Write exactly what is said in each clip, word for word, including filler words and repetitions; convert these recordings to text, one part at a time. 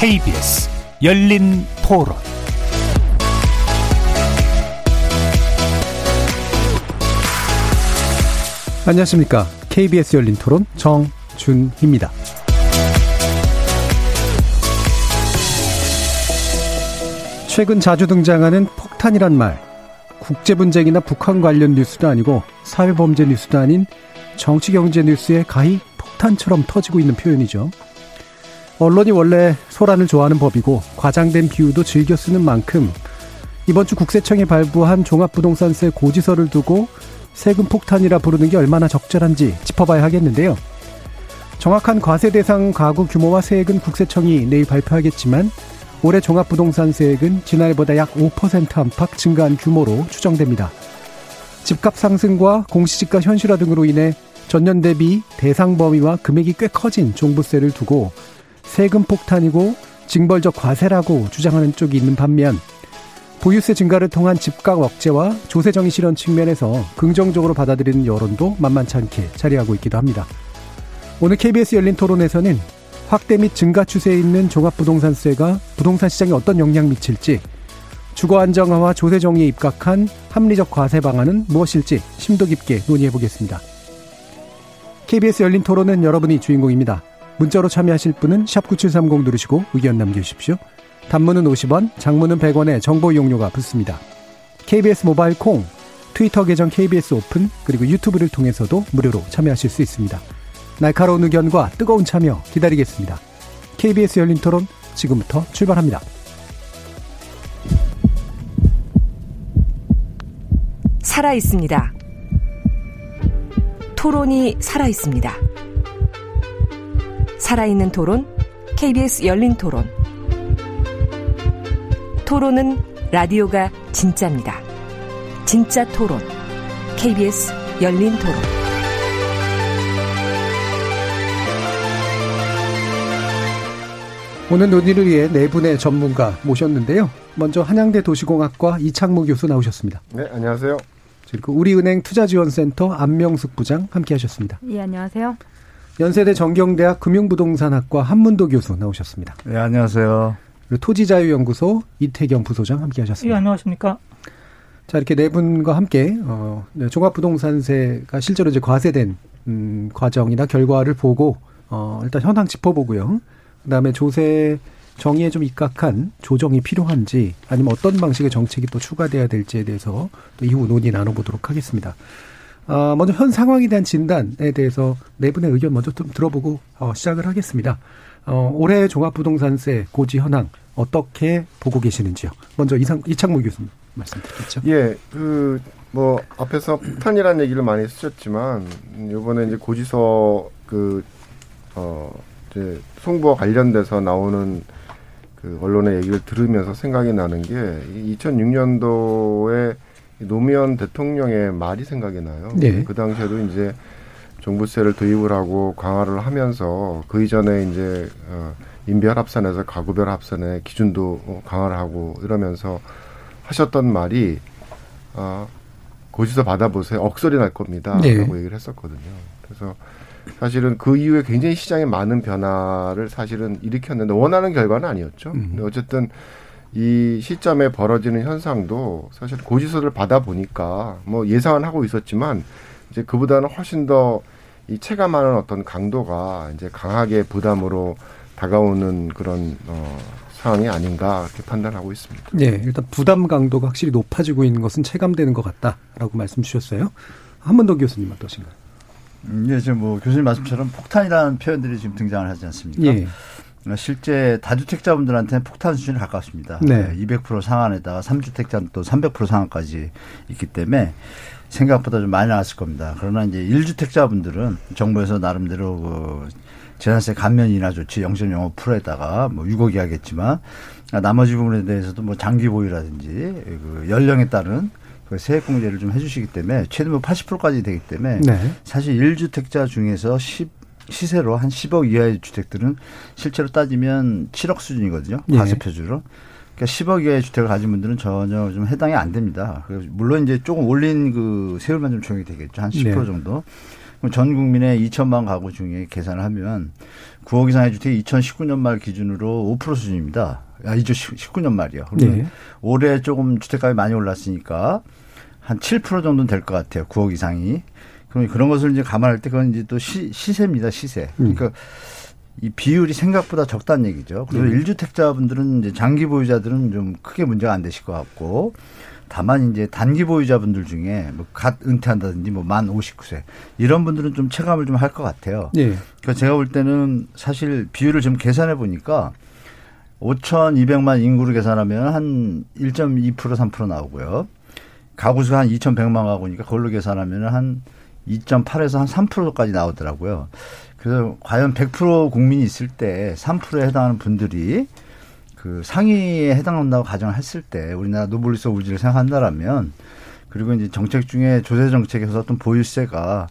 케이비에스 열린 토론. 안녕하십니까. 케이비에스 열린 토론 정준희입니다. 최근 자주 등장하는 폭탄이란 말, 국제 분쟁이나 북한 관련 뉴스도 아니고 사회범죄 뉴스도 아닌 정치 경제 뉴스에 가히 폭탄처럼 터지고 있는 표현이죠. 언론이 원래 소란을 좋아하는 법이고 과장된 비유도 즐겨 쓰는 만큼 이번 주 국세청이 발부한 종합부동산세 고지서를 두고 세금 폭탄이라 부르는 게 얼마나 적절한지 짚어봐야 하겠는데요. 정확한 과세 대상 가구 규모와 세액은 국세청이 내일 발표하겠지만 올해 종합부동산세액은 지난해보다 약 오 퍼센트 안팎 증가한 규모로 추정됩니다. 집값 상승과 공시지가 현실화 등으로 인해 전년 대비 대상 범위와 금액이 꽤 커진 종부세를 두고 세금 폭탄이고 징벌적 과세라고 주장하는 쪽이 있는 반면 보유세 증가를 통한 집값 억제와 조세정의 실현 측면에서 긍정적으로 받아들이는 여론도 만만치 않게 자리하고 있기도 합니다. 오늘 케이비에스 열린 토론에서는 확대 및 증가 추세에 있는 종합부동산세가 부동산 시장에 어떤 영향 미칠지, 주거 안정화와 조세 정의에 입각한 합리적 과세 방안은 무엇일지 심도 깊게 논의해 보겠습니다. 케이비에스 열린 토론은 여러분이 주인공입니다. 문자로 참여하실 분은 샵 구칠삼공 누르시고 의견 남겨주십시오. 단문은 오십 원, 장문은 백 원에 정보 이용료가 붙습니다. 케이비에스 모바일 콩, 트위터 계정 케이비에스 오픈, 그리고 유튜브를 통해서도 무료로 참여하실 수 있습니다. 날카로운 의견과 뜨거운 참여 기다리겠습니다. 케이비에스 열린 토론 지금부터 출발합니다. 살아있습니다. 토론이 살아있습니다. 살아있는 토론, 케이비에스 열린 토론. 토론은 라디오가 진짜입니다. 진짜 토론, 케이비에스 열린 토론. 오늘 논의를 위해 네 분의 전문가 모셨는데요. 먼저 한양대 도시공학과 이창무 교수 나오셨습니다. 네, 안녕하세요. 그리고 우리은행 투자지원센터 안명숙 부장 함께하셨습니다. 예, 안녕하세요. 연세대 정경대학 금융부동산학과 한문도 교수 나오셨습니다. 예, 안녕하세요. 그리고 토지자유연구소 이태경 부소장 함께하셨습니다. 예, 안녕하십니까. 자, 이렇게 네 분과 함께 어, 네, 종합부동산세가 실제로 이제 과세된 음, 과정이나 결과를 보고 어, 일단 현황 짚어보고요. 그다음에 조세 정의에 좀 입각한 조정이 필요한지 아니면 어떤 방식의 정책이 또 추가돼야 될지에 대해서 또 이후 논의 나눠보도록 하겠습니다. 아, 먼저 현 상황에 대한 진단에 대해서 네 분의 의견 먼저 좀 들어보고 어, 시작을 하겠습니다. 어, 올해 종합부동산세 고지 현황 어떻게 보고 계시는지요? 먼저 이상, 이창무 교수님 말씀드리겠죠. 예, 그 뭐 앞에서 폭탄이라는 얘기를 많이 쓰셨지만 이번에 이제 고지서 그 어. 이제 송부와 관련돼서 나오는 그 언론의 얘기를 들으면서 생각이 나는 게 이천육 년도에 노무현 대통령의 말이 생각이 나요. 네. 그 당시에도 이제 종부세를 도입을 하고 강화를 하면서 그 이전에 이제 인별 합산에서 가구별 합산의 기준도 강화를 하고 이러면서 하셨던 말이 아, 고지서 받아보세요. 억소리 날 겁니다라고 네. 얘기를 했었거든요. 그래서 사실은 그 이후에 굉장히 시장에 많은 변화를 사실은 일으켰는데 원하는 결과는 아니었죠. 음. 근데 어쨌든 이 시점에 벌어지는 현상도 사실 고지서를 받아 보니까 뭐 예상은 하고 있었지만 이제 그보다는 훨씬 더 이 체감하는 어떤 강도가 이제 강하게 부담으로 다가오는 그런 어, 상황이 아닌가 이렇게 판단하고 있습니다. 네, 일단 부담 강도가 확실히 높아지고 있는 것은 체감되는 것 같다라고 말씀 주셨어요. 한문도 교수님 어떠신가요? 예, 지금 뭐 교수님 말씀처럼 폭탄이라는 표현들이 지금 등장을 하지 않습니까? 예. 실제 다주택자분들한테는 폭탄 수준에 가깝습니다. 네. 이백 퍼센트 상한에다가 삼주택자는 또 삼백 퍼센트 상한까지 있기 때문에 생각보다 좀 많이 나왔을 겁니다. 그러나 이제 일주택자분들은 정부에서 나름대로 그 재산세 감면 인하 조치 영 점 영오 퍼센트에다가 뭐 육억 이하겠지만 나머지 부분에 대해서도 뭐 장기 보유라든지 그 연령에 따른 세액공제를 좀 해주시기 때문에 최대 뭐 팔십 퍼센트까지 되기 때문에 네. 사실 일주택자 중에서 십, 시세로 한 십억 이하의 주택들은 실제로 따지면 칠억 수준이거든요. 과세표주로. 그러니까 십억 이하의 주택을 가진 분들은 전혀 좀 해당이 안 됩니다. 물론 이제 조금 올린 그 세율만 좀 조정이 되겠죠. 한 십 퍼센트 네. 정도. 그럼 전 국민의 이천만 가구 중에 계산을 하면 구억 이상 해주택이 이천십구 년 말 기준으로 오 퍼센트 수준입니다. 아, 이천십구 년 말이요. 네. 올해 조금 주택값이 많이 올랐으니까 한 칠 퍼센트 정도는 될 것 같아요. 구억 이상이. 그럼 그런 것을 이제 감안할 때 그건 이제 또 시, 시세입니다. 시세. 그러니까 음. 이 비율이 생각보다 적다는 얘기죠. 그래서 네. 일 주택자분들은 이제 장기 보유자들은 좀 크게 문제가 안 되실 것 같고, 다만 이제 단기 보유자분들 중에 뭐 갓 은퇴한다든지 뭐 만 오십구 세 이런 분들은 좀 체감을 좀 할 것 같아요. 네. 그러니까 제가 볼 때는 사실 비율을 지금 계산해 보니까 오천이백만 인구로 계산하면 한 일 점 이 퍼센트 삼 퍼센트 나오고요. 가구수가 한 이천백만 가구니까 그걸로 계산하면 한 이 점 팔에서 한 삼 퍼센트까지 나오더라고요. 그래서 과연 백 퍼센트 국민이 있을 때 삼 퍼센트에 해당하는 분들이 그 상위에 해당한다고 가정했을 때 우리나라 노블리스 오브지를 생각한다라면, 그리고 이제 정책 중에 조세 정책에서 어떤 보유세가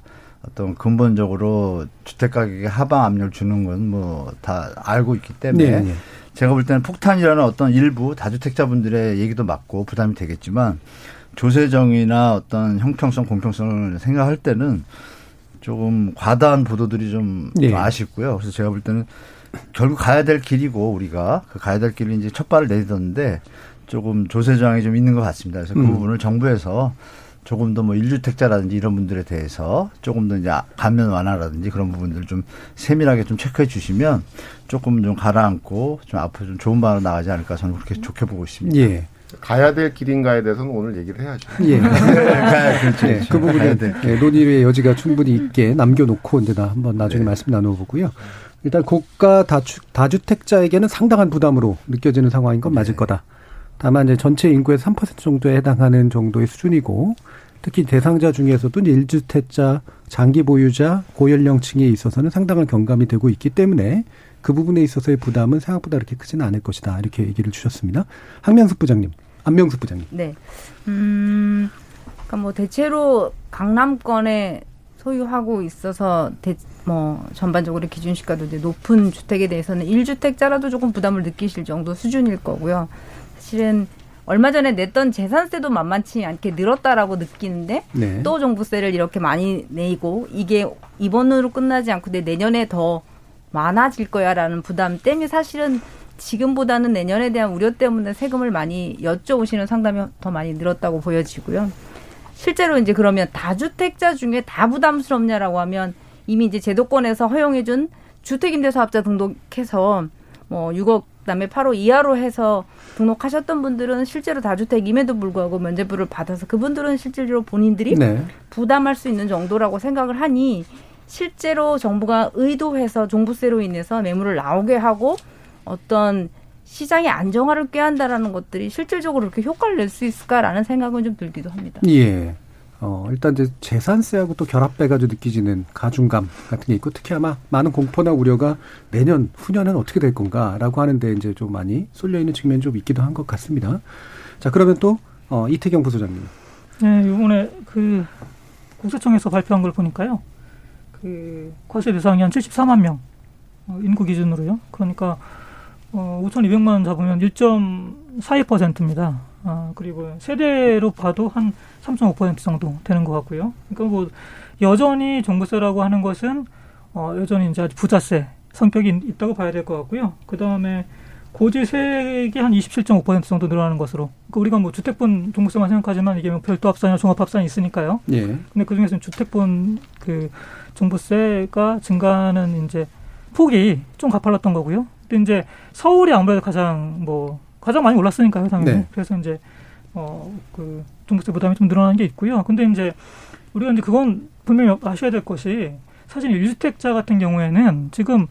어떤 근본적으로 주택 가격에 하방 압력을 주는 건 뭐 다 알고 있기 때문에 네. 제가 볼 때는 폭탄이라는 어떤 일부 다주택자분들의 얘기도 맞고 부담이 되겠지만, 조세정의나 어떤 형평성, 공평성을 생각할 때는 조금 과다한 보도들이 좀, 네. 좀 아쉽고요. 그래서 제가 볼 때는 결국 가야 될 길이고, 우리가 그 가야 될 길을 이제 첫 발을 내딛었는데 조금 조세저항이 좀 있는 것 같습니다. 그래서 그 음. 부분을 정부에서 조금 더 뭐 일주택자라든지 이런 분들에 대해서 조금 더 이제 감면 완화라든지 그런 부분들을 좀 세밀하게 좀 체크해 주시면 조금 좀 가라앉고 좀 앞으로 좀 좋은 방향으로 나가지 않을까, 저는 그렇게 좋게 보고 있습니다. 예. 가야 될 길인가에 대해서는 오늘 얘기를 해야죠. 예. 가야 될 길. 네, 그 부분에 네, 논의의 여지가 충분히 있게 남겨놓고 이제 나 한번 나중에 네. 말씀 나눠보고요. 일단 고가 다주, 다주택자에게는 상당한 부담으로 느껴지는 상황인 건 맞을 네. 거다. 다만 이제 전체 인구의 삼 퍼센트 정도에 해당하는 정도의 수준이고, 특히 대상자 중에서도 이제 일 주택자, 장기 보유자, 고연령층에 있어서는 상당한 경감이 되고 있기 때문에 그 부분에 있어서의 부담은 생각보다 그렇게 크지는 않을 것이다. 이렇게 얘기를 주셨습니다. 한명숙 부장님, 안명숙 부장님. 네. 음, 그러니까 뭐 대체로 강남권에 소유하고 있어서 대, 뭐 전반적으로 기준시가도 이제 높은 주택에 대해서는 일 주택자라도 조금 부담을 느끼실 정도 수준일 거고요. 사실은 얼마 전에 냈던 재산세도 만만치 않게 늘었다라고 느끼는데 네. 또 종부세를 이렇게 많이 내고 이게 이번으로 끝나지 않고 내 내년에 더 많아질 거야라는 부담 때문에 사실은 지금보다는 내년에 대한 우려 때문에 세금을 많이 여쭤오시는 상담이 더 많이 늘었다고 보여지고요. 실제로 이제 그러면 다주택자 중에 다 부담스럽냐라고 하면 이미 이제 제도권에서 허용해준 주택임대사업자 등록해서 뭐 육억 그다음에 팔 호 이하로 해서 등록하셨던 분들은 실제로 다주택임에도 불구하고 면제부를 받아서 그분들은 실제로 본인들이 네. 부담할 수 있는 정도라고 생각을 하니, 실제로 정부가 의도해서 종부세로 인해서 매물을 나오게 하고 어떤 시장의 안정화를 꾀한다라는 것들이 실질적으로 이렇게 효과를 낼 수 있을까라는 생각은 좀 들기도 합니다. 예. 어, 일단 이제 재산세하고 또 결합돼가지고 느끼지는 가중감 같은 게 있고, 특히 아마 많은 공포나 우려가 내년, 후년은 어떻게 될 건가라고 하는데 이제 좀 많이 쏠려있는 측면이 좀 있기도 한 것 같습니다. 자, 그러면 또, 어, 이태경 부소장님. 네, 요번에 그 국세청에서 발표한 걸 보니까요. 그 과세 대상이 한 칠십사만 명 인구 기준으로요. 그러니까 어, 오천이백만 원 잡으면 일 점 사이 퍼센트입니다. 아, 그리고 세대로 봐도 한 삼 점 오 퍼센트 정도 되는 것 같고요. 그러니까 뭐 여전히 종부세라고 하는 것은 어, 여전히 이제 부자세 성격이 있다고 봐야 될 것 같고요. 그 다음에 고지세액이 한 이십칠 점 오 퍼센트 정도 늘어나는 것으로. 그러니까 우리가 뭐 주택본 종부세만 생각하지만 이게 뭐 별도 합산이나 종합 합산이 있으니까요. 예. 근데 그 중에서는 주택본 그 종부세가 증가는 이제 폭이 좀 가팔랐던 거고요. 근데 이제 서울이 아무래도 가장 뭐 가장 많이 올랐으니까요, 당연히. 네. 그래서 이제 어 그 종부세 부담이 좀 늘어나는 게 있고요. 근데 이제 우리가 이제 그건 분명히 아셔야 될 것이, 사실 일 주택자 같은 경우에는 지금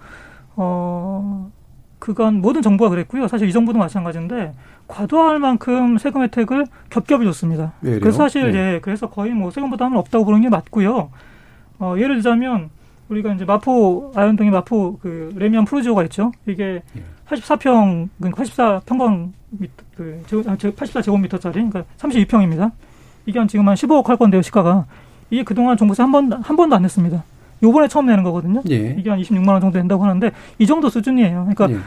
어 그간 모든 정부가 그랬고요. 사실 이 정부도 마찬가지인데 과도할 만큼 세금 혜택을 겹겹이 줬습니다. 네, 그래서 사실 네. 예, 그래서 거의 뭐 세금 부담은 없다고 보는 게 맞고요. 어, 예를 들자면 우리가 이제 마포 아현동에 마포 그 레미안 프루지오가 있죠. 이게 네. 팔십사 평 그러니까 팔십사 평방미터 그 팔십사 제곱미터짜리 그러니까 삼십이 평입니다. 이게 한 지금 한 십오억 할 건데요, 시가가. 이게 그동안 종부세 한 번 한 번도 안 냈습니다. 요번에 처음 내는 거거든요. 예. 이게 한 이십육만 원 정도 된다고 하는데 이 정도 수준이에요. 그러니까 예.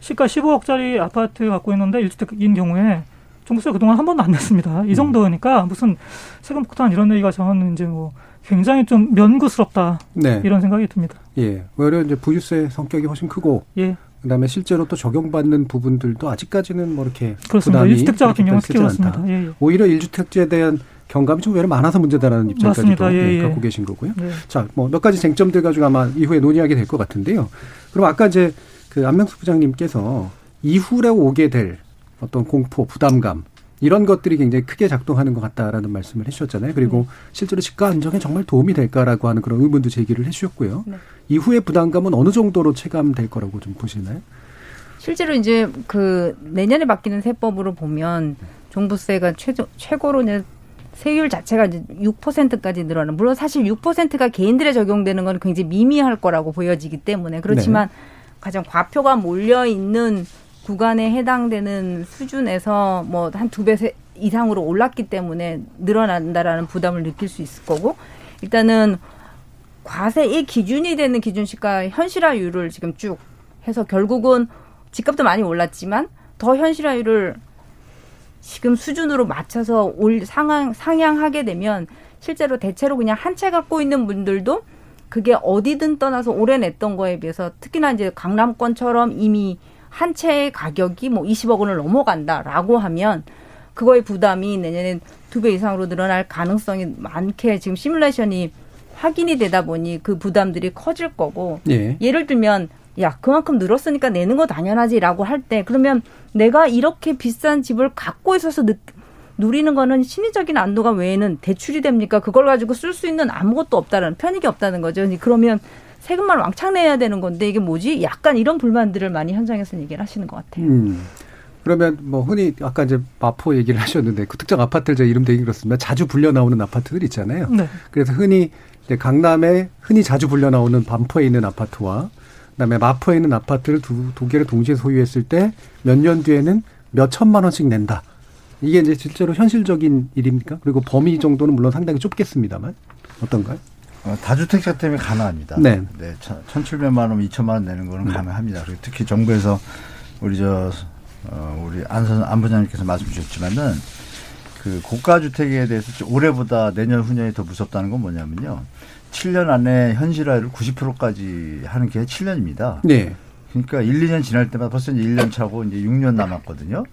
시가 십오억짜리 아파트 갖고 있는데 일 주택인 경우에 종부세 그동안 한 번도 안 냈습니다. 이 정도니까 무슨 세금 폭탄 이런 얘기가 저는 이제 뭐 굉장히 좀 면구스럽다. 네. 이런 생각이 듭니다. 예. 오히려 이제 부유세 성격이 훨씬 크고. 예. 그다음에 실제로 또 적용받는 부분들도 아직까지는 뭐 이렇게 그렇습니다. 부담이 일주택자 같은 경우는 특히 그렇습니다. 예, 예. 오히려 일주택자에 대한 경감이 좀 외로 많아서 문제다라는 입장까지도 예, 예. 갖고 계신 거고요. 예. 자, 뭐 몇 가지 쟁점들 가지고 아마 이후에 논의하게 될 것 같은데요. 그럼 아까 이제 그 안명숙 부장님께서 이후에 오게 될 어떤 공포, 부담감 이런 것들이 굉장히 크게 작동하는 것 같다라는 말씀을 해주셨잖아요. 그리고 네. 실제로 집가 안정에 정말 도움이 될까라고 하는 그런 의문도 제기를 해주셨고요. 네. 이후의 부담감은 어느 정도로 체감될 거라고 좀 보시나요? 실제로 이제 그 내년에 바뀌는 세법으로 보면 종부세가 최저, 최고로 이제 세율 자체가 이제 육 퍼센트까지 늘어나는, 물론 사실 육 퍼센트가 개인들에 적용되는 건 굉장히 미미할 거라고 보여지기 때문에 그렇지만 네. 가장 과표가 몰려 있는 구간에 해당되는 수준에서 뭐 한 두 배 이상으로 올랐기 때문에 늘어난다라는 부담을 느낄 수 있을 거고, 일단은 과세의 기준이 되는 기준시가 현실화율을 지금 쭉 해서 결국은 집값도 많이 올랐지만 더 현실화율을 지금 수준으로 맞춰서 올 상향, 상향하게 되면 실제로 대체로 그냥 한 채 갖고 있는 분들도 그게 어디든 떠나서 올해 냈던 거에 비해서 특히나 이제 강남권처럼 이미 한 채의 가격이 뭐 이십억 원을 넘어간다라고 하면 그거의 부담이 내년엔 두 배 이상으로 늘어날 가능성이 많게 지금 시뮬레이션이 확인이 되다 보니 그 부담들이 커질 거고 예. 예를 들면 야 그만큼 늘었으니까 내는 거 당연하지라고 할 때 그러면 내가 이렇게 비싼 집을 갖고 있어서 느, 누리는 거는 심리적인 안도가 외에는 대출이 됩니까? 그걸 가지고 쓸 수 있는 아무것도 없다라는 편익이 없다는 거죠. 그러면 세금만 왕창 내야 되는 건데 이게 뭐지? 약간 이런 불만들을 많이 현장에서 얘기를 하시는 것 같아요. 음. 그러면 뭐 흔히 아까 이제 마포 얘기를 하셨는데 그 특정 아파트를 제 이름 대긴 그렇습니다. 자주 불려 나오는 아파트들 있잖아요. 네. 그래서 흔히 이제 강남에 흔히 자주 불려 나오는 반포에 있는 아파트와 그다음에 마포에 있는 아파트를 두, 두 개를 동시에 소유했을 때 몇 년 뒤에는 몇 천만 원씩 낸다. 이게 이제 실제로 현실적인 일입니까? 그리고 범위 정도는 물론 상당히 좁겠습니다만 어떤가요? 다주택자 때문에 가능합니다. 네. 네. 천칠백만 원, 이천만 원 내는 거는 네. 가능합니다. 그리고 특히 정부에서 우리 저, 어, 우리 안선, 안 부장님께서 말씀 주셨지만은 그 고가주택에 대해서 올해보다 내년 후년이 더 무섭다는 건 뭐냐면요. 칠 년 안에 현실화율을 구십 퍼센트까지 하는 게 칠 년입니다. 네. 그러니까 일, 이 년 지날 때마다 벌써 이제 일 년 차고 이제 육 년 남았거든요.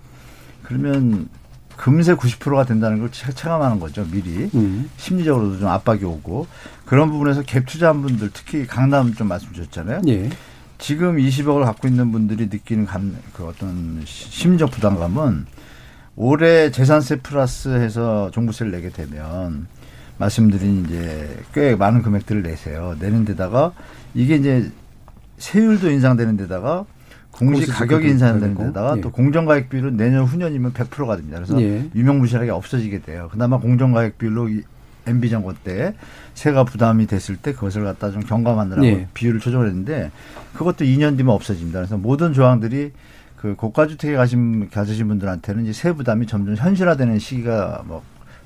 그러면 금세 구십 퍼센트가 된다는 걸 체감하는 거죠, 미리. 음. 심리적으로도 좀 압박이 오고. 그런 부분에서 갭 투자한 분들, 특히 강남 좀 말씀 주셨잖아요. 예. 지금 이십억을 갖고 있는 분들이 느끼는 감, 그 어떤 심리적 부담감은 올해 재산세 플러스 해서 종부세를 내게 되면 말씀드린 이제 꽤 많은 금액들을 내세요. 내는 데다가 이게 이제 세율도 인상되는 데다가 공시 가격이 인상되는 데다가 예. 또 공정가액 비율은 내년 후년이면 백 퍼센트가 됩니다. 그래서 예. 유명무실하게 없어지게 돼요. 그나마 공정가액 비율로 엠비 정권 때 세가 부담이 됐을 때 그것을 갖다 좀 경감하느라고 예. 비율을 조정했는데 그것도 이 년 뒤면 없어집니다. 그래서 모든 조항들이 그 고가주택에 가신 가지신 분들한테는 이제 세 부담이 점점 현실화되는 시기가 뭐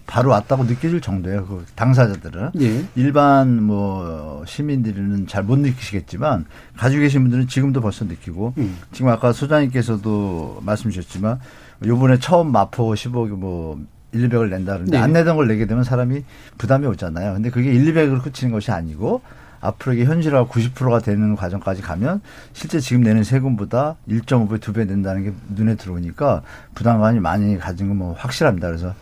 바로 왔다고 느껴질 정도예요. 그 당사자들은 예. 일반 뭐 시민들은 잘 못 느끼시겠지만 가지고 계신 분들은 지금도 벌써 느끼고 음. 지금 아까 소장님께서도 말씀 주셨지만 요번에 처음 마포 십억이 뭐 일, 이백을 낸다 그러는데 네. 안 내던 걸 내게 되면 사람이 부담이 오잖아요. 근데 그게 일, 이백으로 그치는 것이 아니고 앞으로 이게 현실화가 구십 퍼센트가 되는 과정까지 가면 실제 지금 내는 세금보다 일 점 오 배, 두 배 낸다는 게 눈에 들어오니까 부담감이 많이 가진 건 뭐 확실합니다. 그래서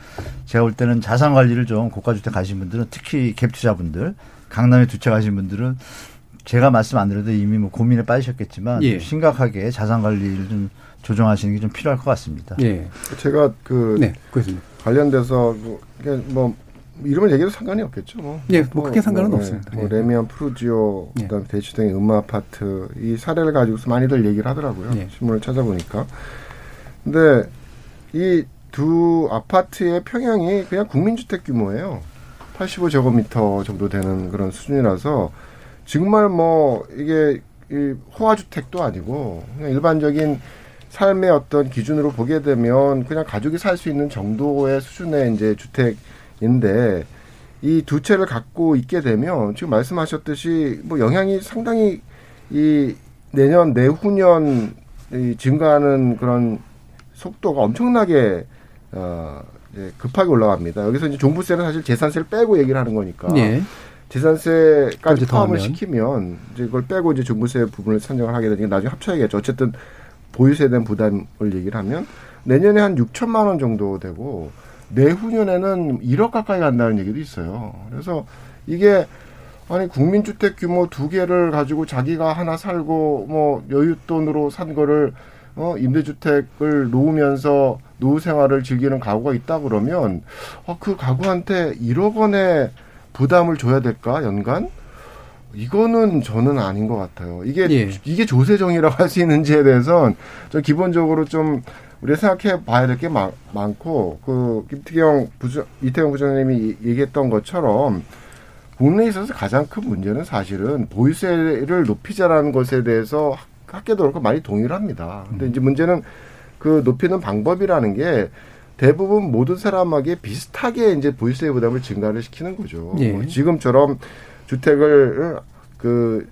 제가 볼 때는 자산 관리를 좀 고가주택 가신 분들은 특히 갭 투자분들, 강남에 두 채 가신 분들은 제가 말씀 안 드려도 이미 뭐 고민에 빠지셨겠지만 예. 심각하게 자산 관리를 좀 조정하시는 게 좀 필요할 것 같습니다. 예. 제가 그 네, 관련돼서 뭐 이름을 얘기해도 상관이 없겠죠. 뭐, 예, 뭐 크게 상관은 뭐, 없습니다. 뭐, 예. 레미안 프루지오, 그다음에 예. 대치동의 음마 아파트 이 사례를 가지고서 많이들 얘기를 하더라고요. 예. 신문을 찾아보니까. 근데 이 두 아파트의 평형이 그냥 국민주택 규모예요. 팔십오 제곱미터 정도 되는 그런 수준이라서 정말 뭐 이게 이 호화주택도 아니고 그냥 일반적인 삶의 어떤 기준으로 보게 되면 그냥 가족이 살 수 있는 정도의 수준의 이제 주택인데 이 두 채를 갖고 있게 되면 지금 말씀하셨듯이 뭐 영향이 상당히 이 내년 내후년 이 증가하는 그런 속도가 엄청나게 어, 이제 급하게 올라갑니다. 여기서 이제 종부세는 사실 재산세를 빼고 얘기를 하는 거니까. 네. 재산세까지 포함을 시키면 이제 그걸 빼고 이제 종부세 부분을 산정을 하게 되니까 나중에 합쳐야겠죠. 어쨌든 보유세에 대한 부담을 얘기를 하면 내년에 한 육천만 원 정도 되고 내후년에는 일억 가까이 간다는 얘기도 있어요. 그래서 이게 아니 국민주택 규모 두 개를 가지고 자기가 하나 살고 뭐 여윳돈으로 산 거를 어 임대주택을 놓으면서 노후 생활을 즐기는 가구가 있다 그러면 어, 그 가구한테 일억 원의 부담을 줘야 될까 연간? 이거는 저는 아닌 것 같아요. 이게 예. 이게 조세정의라고 할 수 있는지에 대해서는 저 기본적으로 좀 우리가 생각해 봐야 될 게 많고 그 김태경 부장 이태경 부장님이 얘기했던 것처럼 국내에 있어서 가장 큰 문제는 사실은 보유세를 높이자라는 것에 대해서 학계도 그렇고 많이 동의를 합니다. 근데 이제 문제는 그 높이는 방법이라는 게 대부분 모든 사람에게 비슷하게 이제 보유세 부담을 증가를 시키는 거죠. 예. 지금처럼 주택을 그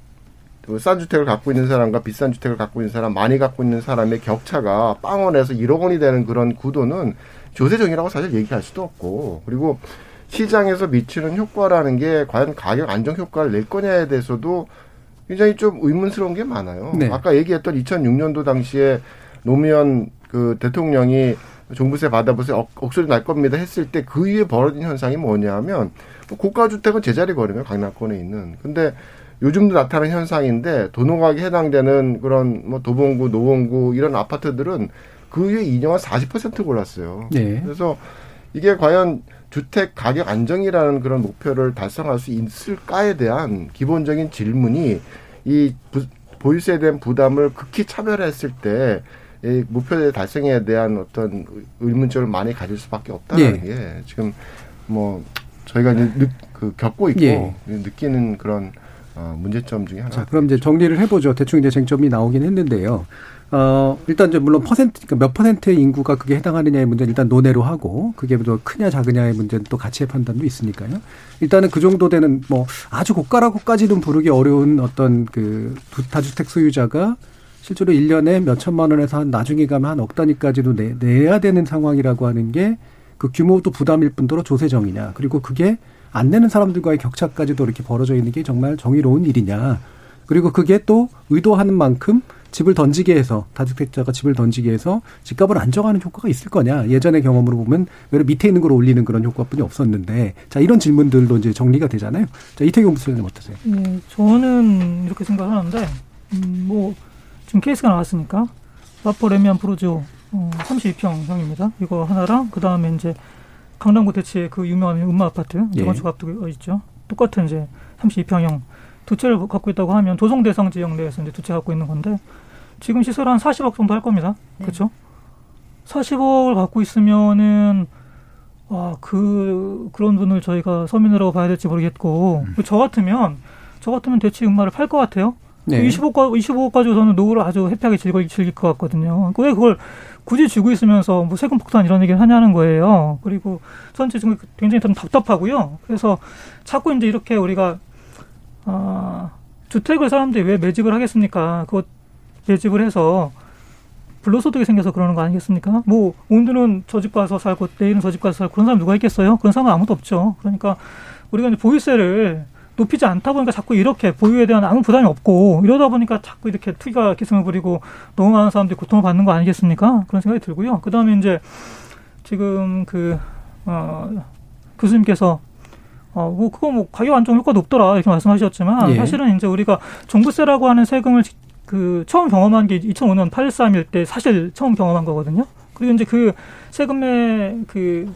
싼 주택을 갖고 있는 사람과 비싼 주택을 갖고 있는 사람, 많이 갖고 있는 사람의 격차가 영 원에서 일억 원이 되는 그런 구도는 조세정의라고 사실 얘기할 수도 없고, 그리고 시장에서 미치는 효과라는 게 과연 가격 안정 효과를 낼 거냐에 대해서도 굉장히 좀 의문스러운 게 많아요. 네. 아까 얘기했던 이천육 년도 당시에 노무현 그 대통령이 종부세 받아보세요. 억, 억소리 날 겁니다. 했을 때 그 이후에 벌어진 현상이 뭐냐 하면 고가주택은 제자리 걸으면 강남권에 있는. 근데 요즘도 나타나는 현상인데 도농학에 해당되는 그런 뭐 도봉구, 노원구 이런 아파트들은 그 이후에 이 년 한 사십 퍼센트 올랐어요. 네. 그래서 이게 과연 주택 가격 안정이라는 그런 목표를 달성할 수 있을까에 대한 기본적인 질문이 이 부, 보유세에 대한 부담을 극히 차별했을 때 이 목표의 달성에 대한 어떤 의문점을 많이 가질 수밖에 없다는 예. 게 지금 뭐 저희가 이제 느, 그 겪고 있고 예. 느끼는 그런 어, 문제점 중에 하나. 자, 그럼 이제 정리를 해보죠. 대충 이제 쟁점이 나오긴 했는데요. 어, 일단 이제 물론 퍼센트, 그러니까 몇 퍼센트의 인구가 그게 해당하느냐의 문제는 일단 논외로 하고 그게 또 크냐 작으냐의 문제는 또 가치의 판단도 있으니까요. 일단은 그 정도 되는 뭐 아주 고가라고까지는 부르기 어려운 어떤 그 다주택 소유자가 실제로 일 년에 몇 천만 원에서 한 나중에 가면 한 억 단위까지도 내, 내야 되는 상황이라고 하는 게 그 규모도 부담일 뿐더러 조세정이냐. 그리고 그게 안 내는 사람들과의 격차까지도 이렇게 벌어져 있는 게 정말 정의로운 일이냐. 그리고 그게 또 의도하는 만큼 집을 던지게 해서 다주택자가 집을 던지게 해서 집값을 안정하는 효과가 있을 거냐. 예전의 경험으로 보면 외로 밑에 있는 걸 올리는 그런 효과뿐이 없었는데 자 이런 질문들로 이제 정리가 되잖아요. 자 이태경 부장님 어떠세요? 음, 저는 이렇게 생각하는데 음, 뭐 지금 케이스가 나왔으니까 마포 레미안 브로지오 어, 삼십이 평형입니다. 이거 하나랑 그 다음에 이제 강남구 대치의 그 유명한 음마 아파트 재건축 예. 앞두고 있죠. 똑같은 이제 삼십이 평형 두 채를 갖고 있다고 하면 조성 대상 지역 내에서 이제 두 채 갖고 있는 건데 지금 시설 한 사십억 정도 할 겁니다. 네. 그렇죠? 사십억을 갖고 있으면은 아, 그 그런 분을 저희가 서민이라고 봐야 될지 모르겠고 음. 저 같으면 저 같으면 대치 음마를 팔 것 같아요. 네. 이십오억 가지고 저는 노후를 아주 해피하게 즐길, 즐길 것 같거든요. 왜 그걸 굳이 쥐고 있으면서 뭐 세금 폭탄 이런 얘기를 하냐는 거예요. 그리고 전체 지금 굉장히 좀 답답하고요. 그래서 자꾸 이제 이렇게 우리가 아, 주택을 사람들이 왜 매집을 하겠습니까? 그거 매집을 해서 불로소득이 생겨서 그러는 거 아니겠습니까? 뭐 오늘은 저 집 가서 살고 내일은 저 집 가서 살고 그런 사람 누가 있겠어요? 그런 사람은 아무도 없죠. 그러니까 우리가 이제 보유세를 높이지 않다 보니까 자꾸 이렇게 보유에 대한 아무 부담이 없고 이러다 보니까 자꾸 이렇게 투기가 기승을 부리고 너무 많은 사람들이 고통을 받는 거 아니겠습니까? 그런 생각이 들고요. 그다음에 이제 지금 그 어, 교수님께서 어, 뭐 그거 뭐 가격 안정 효과도 없더라 이렇게 말씀하셨지만 예. 사실은 이제 우리가 종부세라고 하는 세금을 그 처음 경험한 게 이천오 년 팔 삼일 때 사실 처음 경험한 거거든요. 그리고 이제 그 세금의 그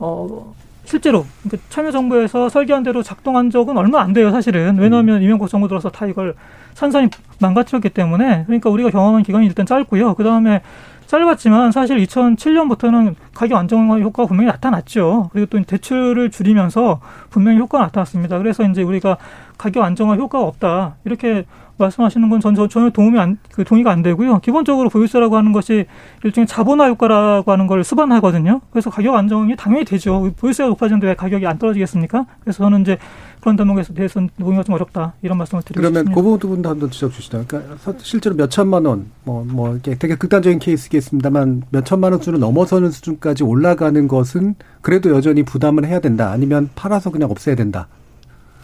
어. 실제로 그러니까 참여정부에서 설계한 대로 작동한 적은 얼마 안 돼요. 사실은. 왜냐하면 음. 이명박 정부 들어서 다 이걸 산산이 망가뜨렸기 때문에 그러니까 우리가 경험한 기간이 일단 짧고요. 그다음에 짧았지만 사실 이천칠 년부터는 가격 안정 효과가 분명히 나타났죠. 그리고 또 대출을 줄이면서 분명히 효과가 나타났습니다. 그래서 이제 우리가 가격 안정화 효과가 없다. 이렇게 말씀하시는 건 전, 전, 전혀 도움이 안, 그 동의가 안 되고요. 기본적으로 보유세라고 하는 것이 일종의 자본화 효과라고 하는 걸 수반하거든요. 그래서 가격 안정이 당연히 되죠. 보유세가 높아지는데 왜 가격이 안 떨어지겠습니까? 그래서 저는 이제 그런 대목에 대해서는 논의가 좀 어렵다 이런 말씀을 드리고 그러면 싶습니다. 그러면 그 부분도 한번 지적 주시죠. 그러니까 실제로 몇 천만 원, 뭐, 뭐 이렇게 되게 극단적인 케이스겠습니다만 몇 천만 원 수준을 넘어서는 수준까지 올라가는 것은 그래도 여전히 부담을 해야 된다. 아니면 팔아서 그냥 없애야 된다.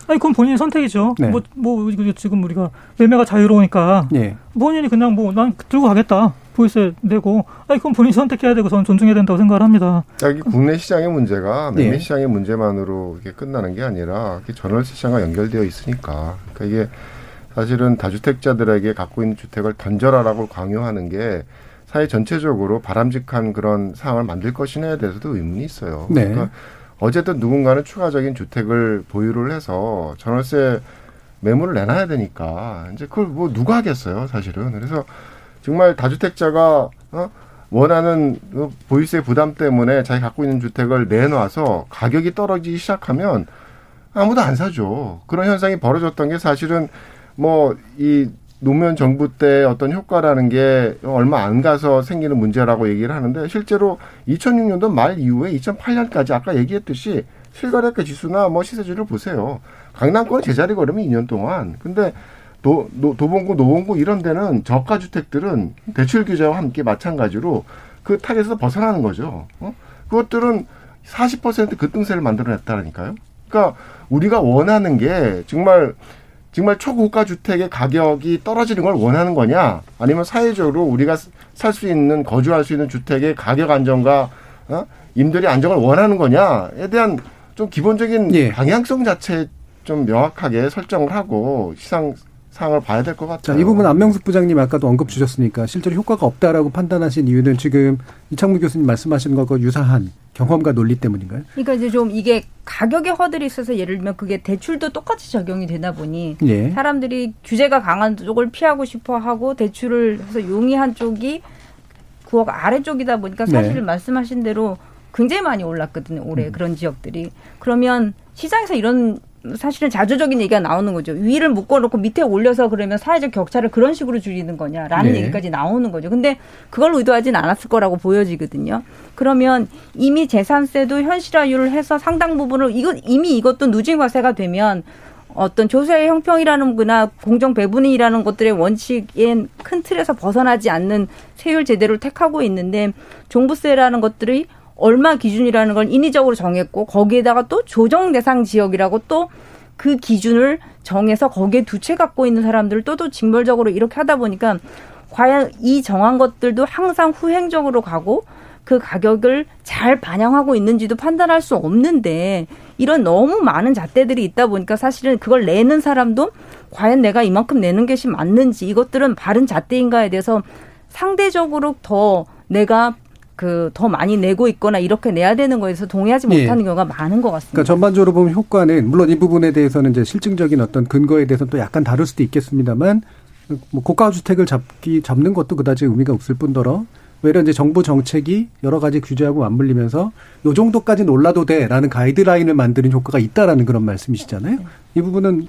아니, 그건 본인의 선택이죠. 네. 뭐, 뭐, 지금 우리가 매매가 자유로우니까. 예. 본인이 그냥 뭐, 난 들고 가겠다. 보유세 내고. 아니, 그건 본인이 선택해야 되고, 저는 존중해야 된다고 생각을 합니다. 여기 국내 시장의 문제가 매매 예. 시장의 문제만으로 이게 끝나는 게 아니라 전월세 시장과 연결되어 있으니까. 그러니까 이게 사실은 다주택자들에게 갖고 있는 주택을 던져라라고 강요하는 게 사회 전체적으로 바람직한 그런 상황을 만들 것이냐에 대해서도 의문이 있어요. 네. 그러니까 어쨌든 누군가는 추가적인 주택을 보유를 해서 전월세 매물을 내놔야 되니까 이제 그걸 뭐 누가 하겠어요, 사실은. 그래서 정말 다주택자가 어? 원하는 보유세 부담 때문에 자기 갖고 있는 주택을 내놔서 가격이 떨어지기 시작하면 아무도 안 사죠. 그런 현상이 벌어졌던 게 사실은 뭐 이 노무현 정부 때 어떤 효과라는 게 얼마 안 가서 생기는 문제라고 얘기를 하는데 실제로 이천육 년도 말 이후에 이천팔 년까지 아까 얘기했듯이 실거래가 지수나 뭐 시세지를 보세요. 강남권은 제자리 걸으면 이 년 동안. 근데 도, 도, 도봉구, 노원구 이런 데는 저가 주택들은 대출 규제와 함께 마찬가지로 그 타겟에서 벗어나는 거죠. 어? 그것들은 사십 퍼센트 급등세를 만들어냈다니까요. 그러니까 우리가 원하는 게 정말 정말 초고가 주택의 가격이 떨어지는 걸 원하는 거냐? 아니면 사회적으로 우리가 살 수 있는, 거주할 수 있는 주택의 가격 안정과 어? 임대료 안정을 원하는 거냐에 대한 좀 기본적인 예. 방향성 자체 좀 명확하게 설정을 하고 시상 상황을 봐야 될 것 같아요. 자, 이 부분 안명숙 부장님 아까도 언급 주셨으니까 실제로 효과가 없다라고 판단하신 이유는 지금 이창무 교수님 말씀하신 것과 유사한 경험과 논리 때문인가요? 그러니까 이제 좀 이게 가격의 허들이 있어서 예를 들면 그게 대출도 똑같이 적용이 되다 보니 예. 사람들이 규제가 강한 쪽을 피하고 싶어하고 대출을 해서 용이한 쪽이 구억 아래 쪽이다 보니까 사실 네. 말씀하신 대로 굉장히 많이 올랐거든요. 올해 음. 그런 지역들이. 그러면 시장에서 이런 사실은 자주적인 얘기가 나오는 거죠. 위를 묶어놓고 밑에 올려서 그러면 사회적 격차를 그런 식으로 줄이는 거냐라는 네. 얘기까지 나오는 거죠. 근데 그걸 의도하진 않았을 거라고 보여지거든요. 그러면 이미 재산세도 현실화율을 해서 상당 부분을 이거 이미 이것도 누진과세가 되면 어떤 조세의 형평이라는 거나 공정배분이라는 것들의 원칙엔 큰 틀에서 벗어나지 않는 세율 제대로 택하고 있는데 종부세라는 것들이 얼마 기준이라는 걸 인위적으로 정했고 거기에다가 또 조정 대상 지역이라고 또 그 기준을 정해서 거기에 두채 갖고 있는 사람들을 또, 또 징벌적으로 이렇게 하다 보니까 과연 이 정한 것들도 항상 후행적으로 가고 그 가격을 잘 반영하고 있는지도 판단할 수 없는데 이런 너무 많은 잣대들이 있다 보니까 사실은 그걸 내는 사람도 과연 내가 이만큼 내는 것이 맞는지 이것들은 바른 잣대인가에 대해서 상대적으로 더 내가 그 더 많이 내고 있거나 이렇게 내야 되는 거에서 동의하지 못하는 예. 경우가 많은 것 같습니다. 그러니까 전반적으로 보면 효과는 물론 이 부분에 대해서는 이제 실증적인 어떤 근거에 대해서는 또 약간 다를 수도 있겠습니다만 뭐 고가 주택을 잡기 잡는 것도 그다지 의미가 없을 뿐더러 외려 이제 정부 정책이 여러 가지 규제하고 맞물리면서 요 정도까지는 올라도 돼라는 가이드라인을 만드는 효과가 있다라는 그런 말씀이시잖아요. 이 부분은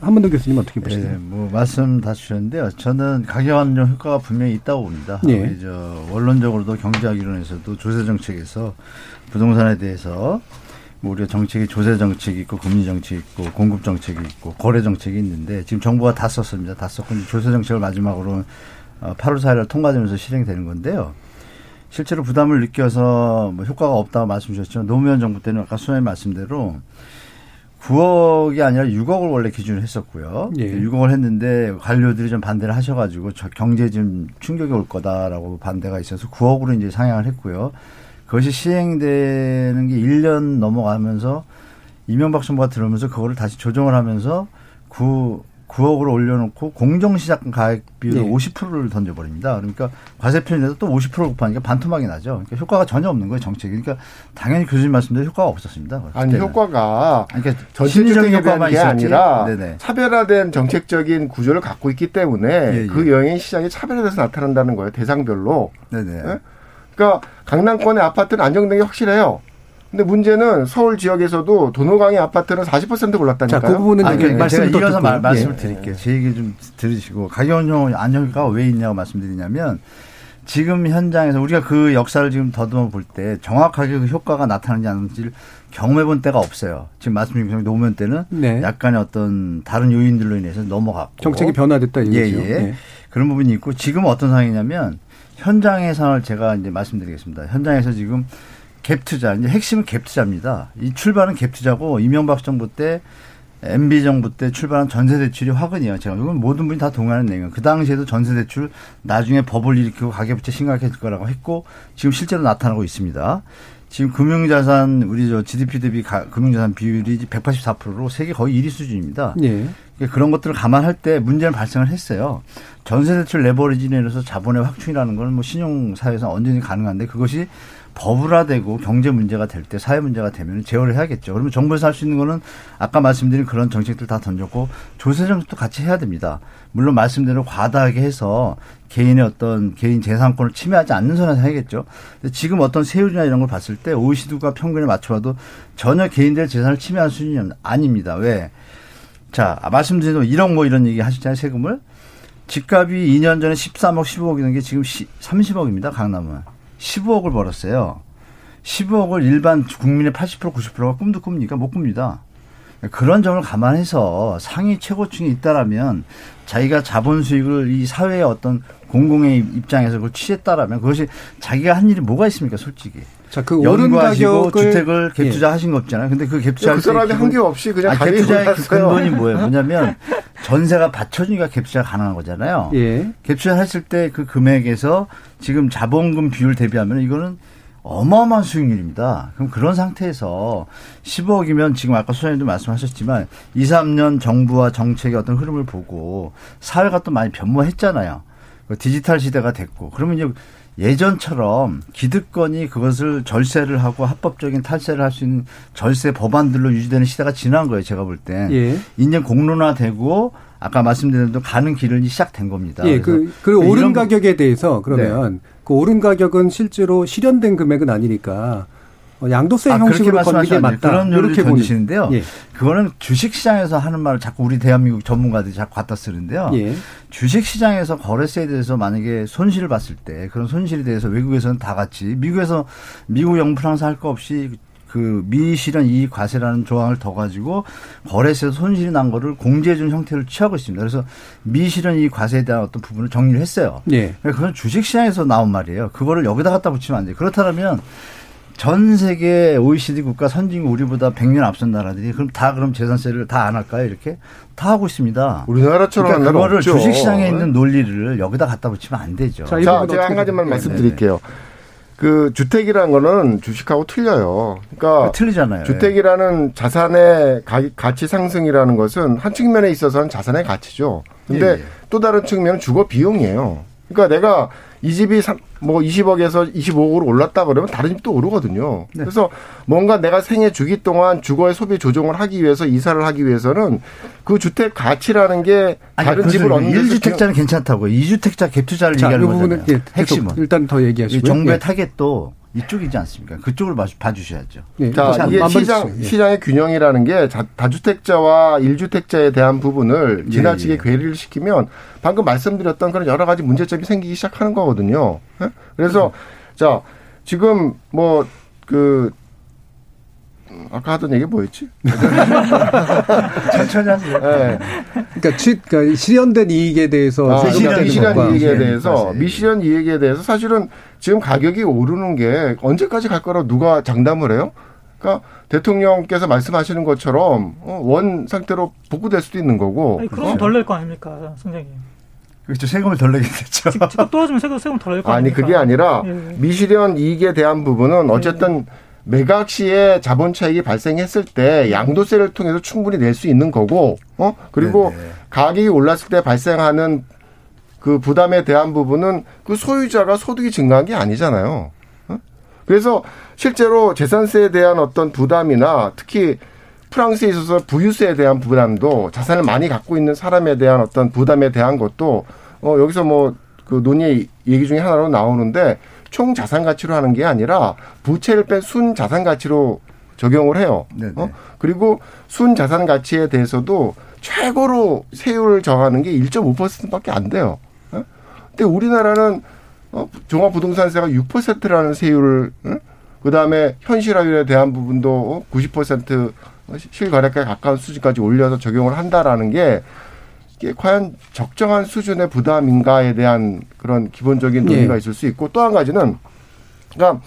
한문도 교수님 어떻게 보시나요? 네, 뭐 말씀 다 주셨는데요. 저는 가격 안정 효과가 분명히 있다고 봅니다. 네. 저 원론적으로도 경제학 이론에서도 조세 정책에서 부동산에 대해서 뭐 우리가 정책이 조세 정책이 있고 금리 정책이 있고 공급 정책이 있고 거래 정책이 있는데 지금 정부가 다 썼습니다. 다 썼고 이제 조세 정책을 마지막으로 팔월 사일을 통과되면서 실행되는 건데요. 실제로 부담을 느껴서 뭐 효과가 없다고 말씀 주셨지만 노무현 정부 때는 아까 수현님 말씀대로 구억이 아니라 육억을 원래 기준으로 했었고요. 예. 육억을 했는데 관료들이 좀 반대를 하셔가지고 저 경제에 좀 충격이 올 거다라고 반대가 있어서 구억으로 이제 상향을 했고요. 그것이 시행되는 게 일 년 넘어가면서 이명박 정부가 들어오면서 그거를 다시 조정을 하면서 구, 구억으로 올려놓고 공정시장 가액 비율을 예. 오십 퍼센트를 던져버립니다. 그러니까 과세 편입해서 또 오십 퍼센트 곱하니까 반토막이 나죠. 그러니까 효과가 전혀 없는 거예요, 정책이. 그러니까 당연히 교수님 말씀대로 효과가 없었습니다. 아니, 효과가 그러니까 전체적인 효과만 게 아니라 네네. 차별화된 정책적인 구조를 갖고 있기 때문에 예, 예. 그 영향이 시장이 차별화돼서 나타난다는 거예요, 대상별로. 네네. 네? 그러니까 강남권의 아파트는 안정된 게 확실해요. 근데 문제는 서울 지역에서도 도노강의 아파트는 사십 퍼센트 올랐다니까요. 자, 그 부분은 아, 그러니까 제가 이어서 말, 말씀을 예. 드릴게요. 제 얘기를 좀 들으시고. 가격운용 안정효과가 왜 있냐고 말씀드리냐면 지금 현장에서 우리가 그 역사를 지금 더듬어 볼 때 정확하게 그 효과가 나타나는지 아닌지를 경험해 본 때가 없어요. 지금 말씀드린 것처럼 노무현 때는 네. 약간의 어떤 다른 요인들로 인해서 넘어갔고. 정책이 변화됐다 이거죠. 예, 예. 예. 그런 부분이 있고 지금 어떤 상황이냐면 현장의 상황을 제가 이제 말씀드리겠습니다. 현장에서 지금 갭 투자, 이제 핵심은 갭 투자입니다. 이 출발은 갭 투자고 이명박 정부 때, 엠비 정부 때 출발한 전세 대출이 화근이에요. 제가 이건 모든 분이 다 동의하는 내용. 그 당시에도 전세 대출 나중에 버블 일으키고 가계부채 심각해질 거라고 했고 지금 실제로 나타나고 있습니다. 지금 금융자산 우리 저 지디피 대비 가, 금융자산 비율이 백팔십사 퍼센트로 세계 거의 일 위 수준입니다. 예. 그러니까 그런 것들을 감안할 때 문제는 발생을 했어요. 전세 대출 레버리지 내려서 자본의 확충이라는 건 뭐 신용 사회에서 언제든지 가능한데 그것이 버블화되고 경제 문제가 될 때 사회 문제가 되면 제어를 해야겠죠. 그러면 정부에서 할 수 있는 거는 아까 말씀드린 그런 정책들 다 던졌고 조세 정책도 같이 해야 됩니다. 물론 말씀대로 과다하게 해서 개인의 어떤 개인 재산권을 침해하지 않는 선에서 해야겠죠. 근데 지금 어떤 세율이나 이런 걸 봤을 때 오이시디가 평균에 맞춰봐도 전혀 개인들의 재산을 침해할 수준이 아닙니다. 왜? 자, 말씀드린 대로 일억 뭐 이런 얘기 하셨잖아요. 세금을. 집값이 이 년 전에 십삼억, 십오억이던 게 지금 삼십억입니다. 강남은. 십오억을 벌었어요. 십오억을 일반 국민의 팔십 퍼센트, 구십 퍼센트가 꿈도 꿉니까? 못 꿉니다. 그런 점을 감안해서 상위 최고층이 있다라면 자기가 자본 수익을 이 사회의 어떤 공공의 입장에서 그걸 취했다라면 그것이 자기가 한 일이 뭐가 있습니까? 솔직히. 자, 그 오른 가격을 주택을 갭투자 예. 하신 거 없잖아요. 근데 그 갭투자 그 사람이 한 게 없이 그냥 가격이 올랐어요. 갭투자의 근본이 뭐예요? 뭐냐면 전세가 받쳐주니까 갭투자 가능한 거잖아요. 예. 갭투자 했을 때 그 금액에서 지금 자본금 비율 대비하면 이거는 어마어마한 수익률입니다. 그럼 그런 상태에서 십오억이면 지금 아까 소장님도 말씀하셨지만 이, 삼 년 정부와 정책의 어떤 흐름을 보고 사회가 또 많이 변모했잖아요. 디지털 시대가 됐고 그러면 이제 예전처럼 기득권이 그것을 절세를 하고 합법적인 탈세를 할 수 있는 절세 법안들로 유지되는 시대가 지난 거예요. 제가 볼 땐. 예. 이제 공론화되고 아까 말씀드린 대로 가는 길이 시작된 겁니다. 예, 그래서 그, 그리고 오른 가격에 대해서 그러면 네. 그 오른 가격은 실제로 실현된 금액은 아니니까 양도세 아, 형식으로 걷는 게 맞다. 그런 요렇게 보시는데요. 예. 그거는 주식시장에서 하는 말을 자꾸 우리 대한민국 전문가들이 자꾸 갖다 쓰는데요. 예. 주식시장에서 거래세에 대해서 만약에 손실을 봤을 때 그런 손실에 대해서 외국에서는 다 같이 미국에서 미국 영국 프랑스 할 거 없이 그 미실현 이익 과세라는 조항을 더 가지고 거래세에서 손실이 난 거를 공제해 주는 형태를 취하고 있습니다. 그래서 미실현 이익 과세에 대한 어떤 부분을 정리를 했어요. 예. 그건 주식시장에서 나온 말이에요. 그거를 여기다 갖다 붙이면 안 돼요. 그렇다면 전 세계 오이시디 국가 선진국 우리보다 백 년 앞선 나라들이 그럼 다 그럼 재산세를 다 안 할까요? 이렇게 다 하고 있습니다. 우리나라처럼 그러니까 한 나라 없죠. 주식시장에 있는 논리를 여기다 갖다 붙이면 안 되죠. 자, 자 제가 한 가지만 말씀드릴게요. 그 주택이라는 거는 주식하고 틀려요. 그러니까 틀리잖아요. 주택이라는 자산의 가, 가치 상승이라는 것은 한 측면에 있어서는 자산의 가치죠. 그런데 예, 예. 또 다른 측면은 주거 비용이에요. 그러니까 내가 이 집이 뭐 이십억에서 이십오억으로 올랐다 그러면 다른 집도 오르거든요. 네. 그래서 뭔가 내가 생애 주기 동안 주거의 소비 조정을 하기 위해서 이사를 하기 위해서는 그 주택 가치라는 게 아니, 다른 집을 얻는 일 주택자는 괜찮다고 이주택자 갭투자를 자, 얘기하는 거잖아요. 예, 핵심은. 일단 더 얘기하시고요. 정부의 예. 타겟도 이쪽이지 않습니까? 그쪽을 봐주셔야죠. 네. 자, 이게 시장, 예. 시장의 균형이라는 게 다주택자와 일주택자에 대한 부분을 지나치게 예, 예. 괴리를 시키면 방금 말씀드렸던 그런 여러 가지 문제점이 생기기 시작하는 거거든요. 그래서, 음. 자, 지금 뭐, 그, 아까 하던 얘기 뭐였지? 천천히 하세요. 네. 그러니까, 시, 그러니까 실현된 이익에 대해서 아, 미실현, 미실현 이익에 대해서 미실현 이익에 대해서 사실은 지금 가격이 오르는 게 언제까지 갈 거라고 누가 장담을 해요? 그러니까 대통령께서 말씀하시는 것처럼 원 상태로 복구될 수도 있는 거고. 아니, 그럼 덜 낼 거 아닙니까, 선생님? 그렇죠. 세금을 덜 내게 됐죠. 집값 떨어지면 세금 세금 덜 낼 거 아닙니까? 아니 그게 아니라 예. 미실현 이익에 대한 부분은 어쨌든. 예. 매각 시에 자본 차익이 발생했을 때 양도세를 통해서 충분히 낼 수 있는 거고, 어? 그리고 네네. 가격이 올랐을 때 발생하는 그 부담에 대한 부분은 그 소유자가 소득이 증가한 게 아니잖아요. 어? 그래서 실제로 재산세에 대한 어떤 부담이나 특히 프랑스에 있어서 부유세에 대한 부담도 자산을 많이 갖고 있는 사람에 대한 어떤 부담에 대한 것도 어, 여기서 뭐 그 논의 얘기 중에 하나로 나오는데 총 자산 가치로 하는 게 아니라 부채를 뺀 순 자산 가치로 적용을 해요. 어? 그리고 순 자산 가치에 대해서도 최고로 세율을 정하는 게 일 점 오 퍼센트밖에 안 돼요. 어? 근데 우리나라는 어? 종합부동산세가 육 퍼센트라는 세율을 어? 그다음에 현실화율에 대한 부분도 구십 퍼센트 실거래가에 가까운 수준까지 올려서 적용을 한다라는 게 이게 과연 적정한 수준의 부담인가에 대한 그런 기본적인 논의가 예. 있을 수 있고, 또 한 가지는 그러니까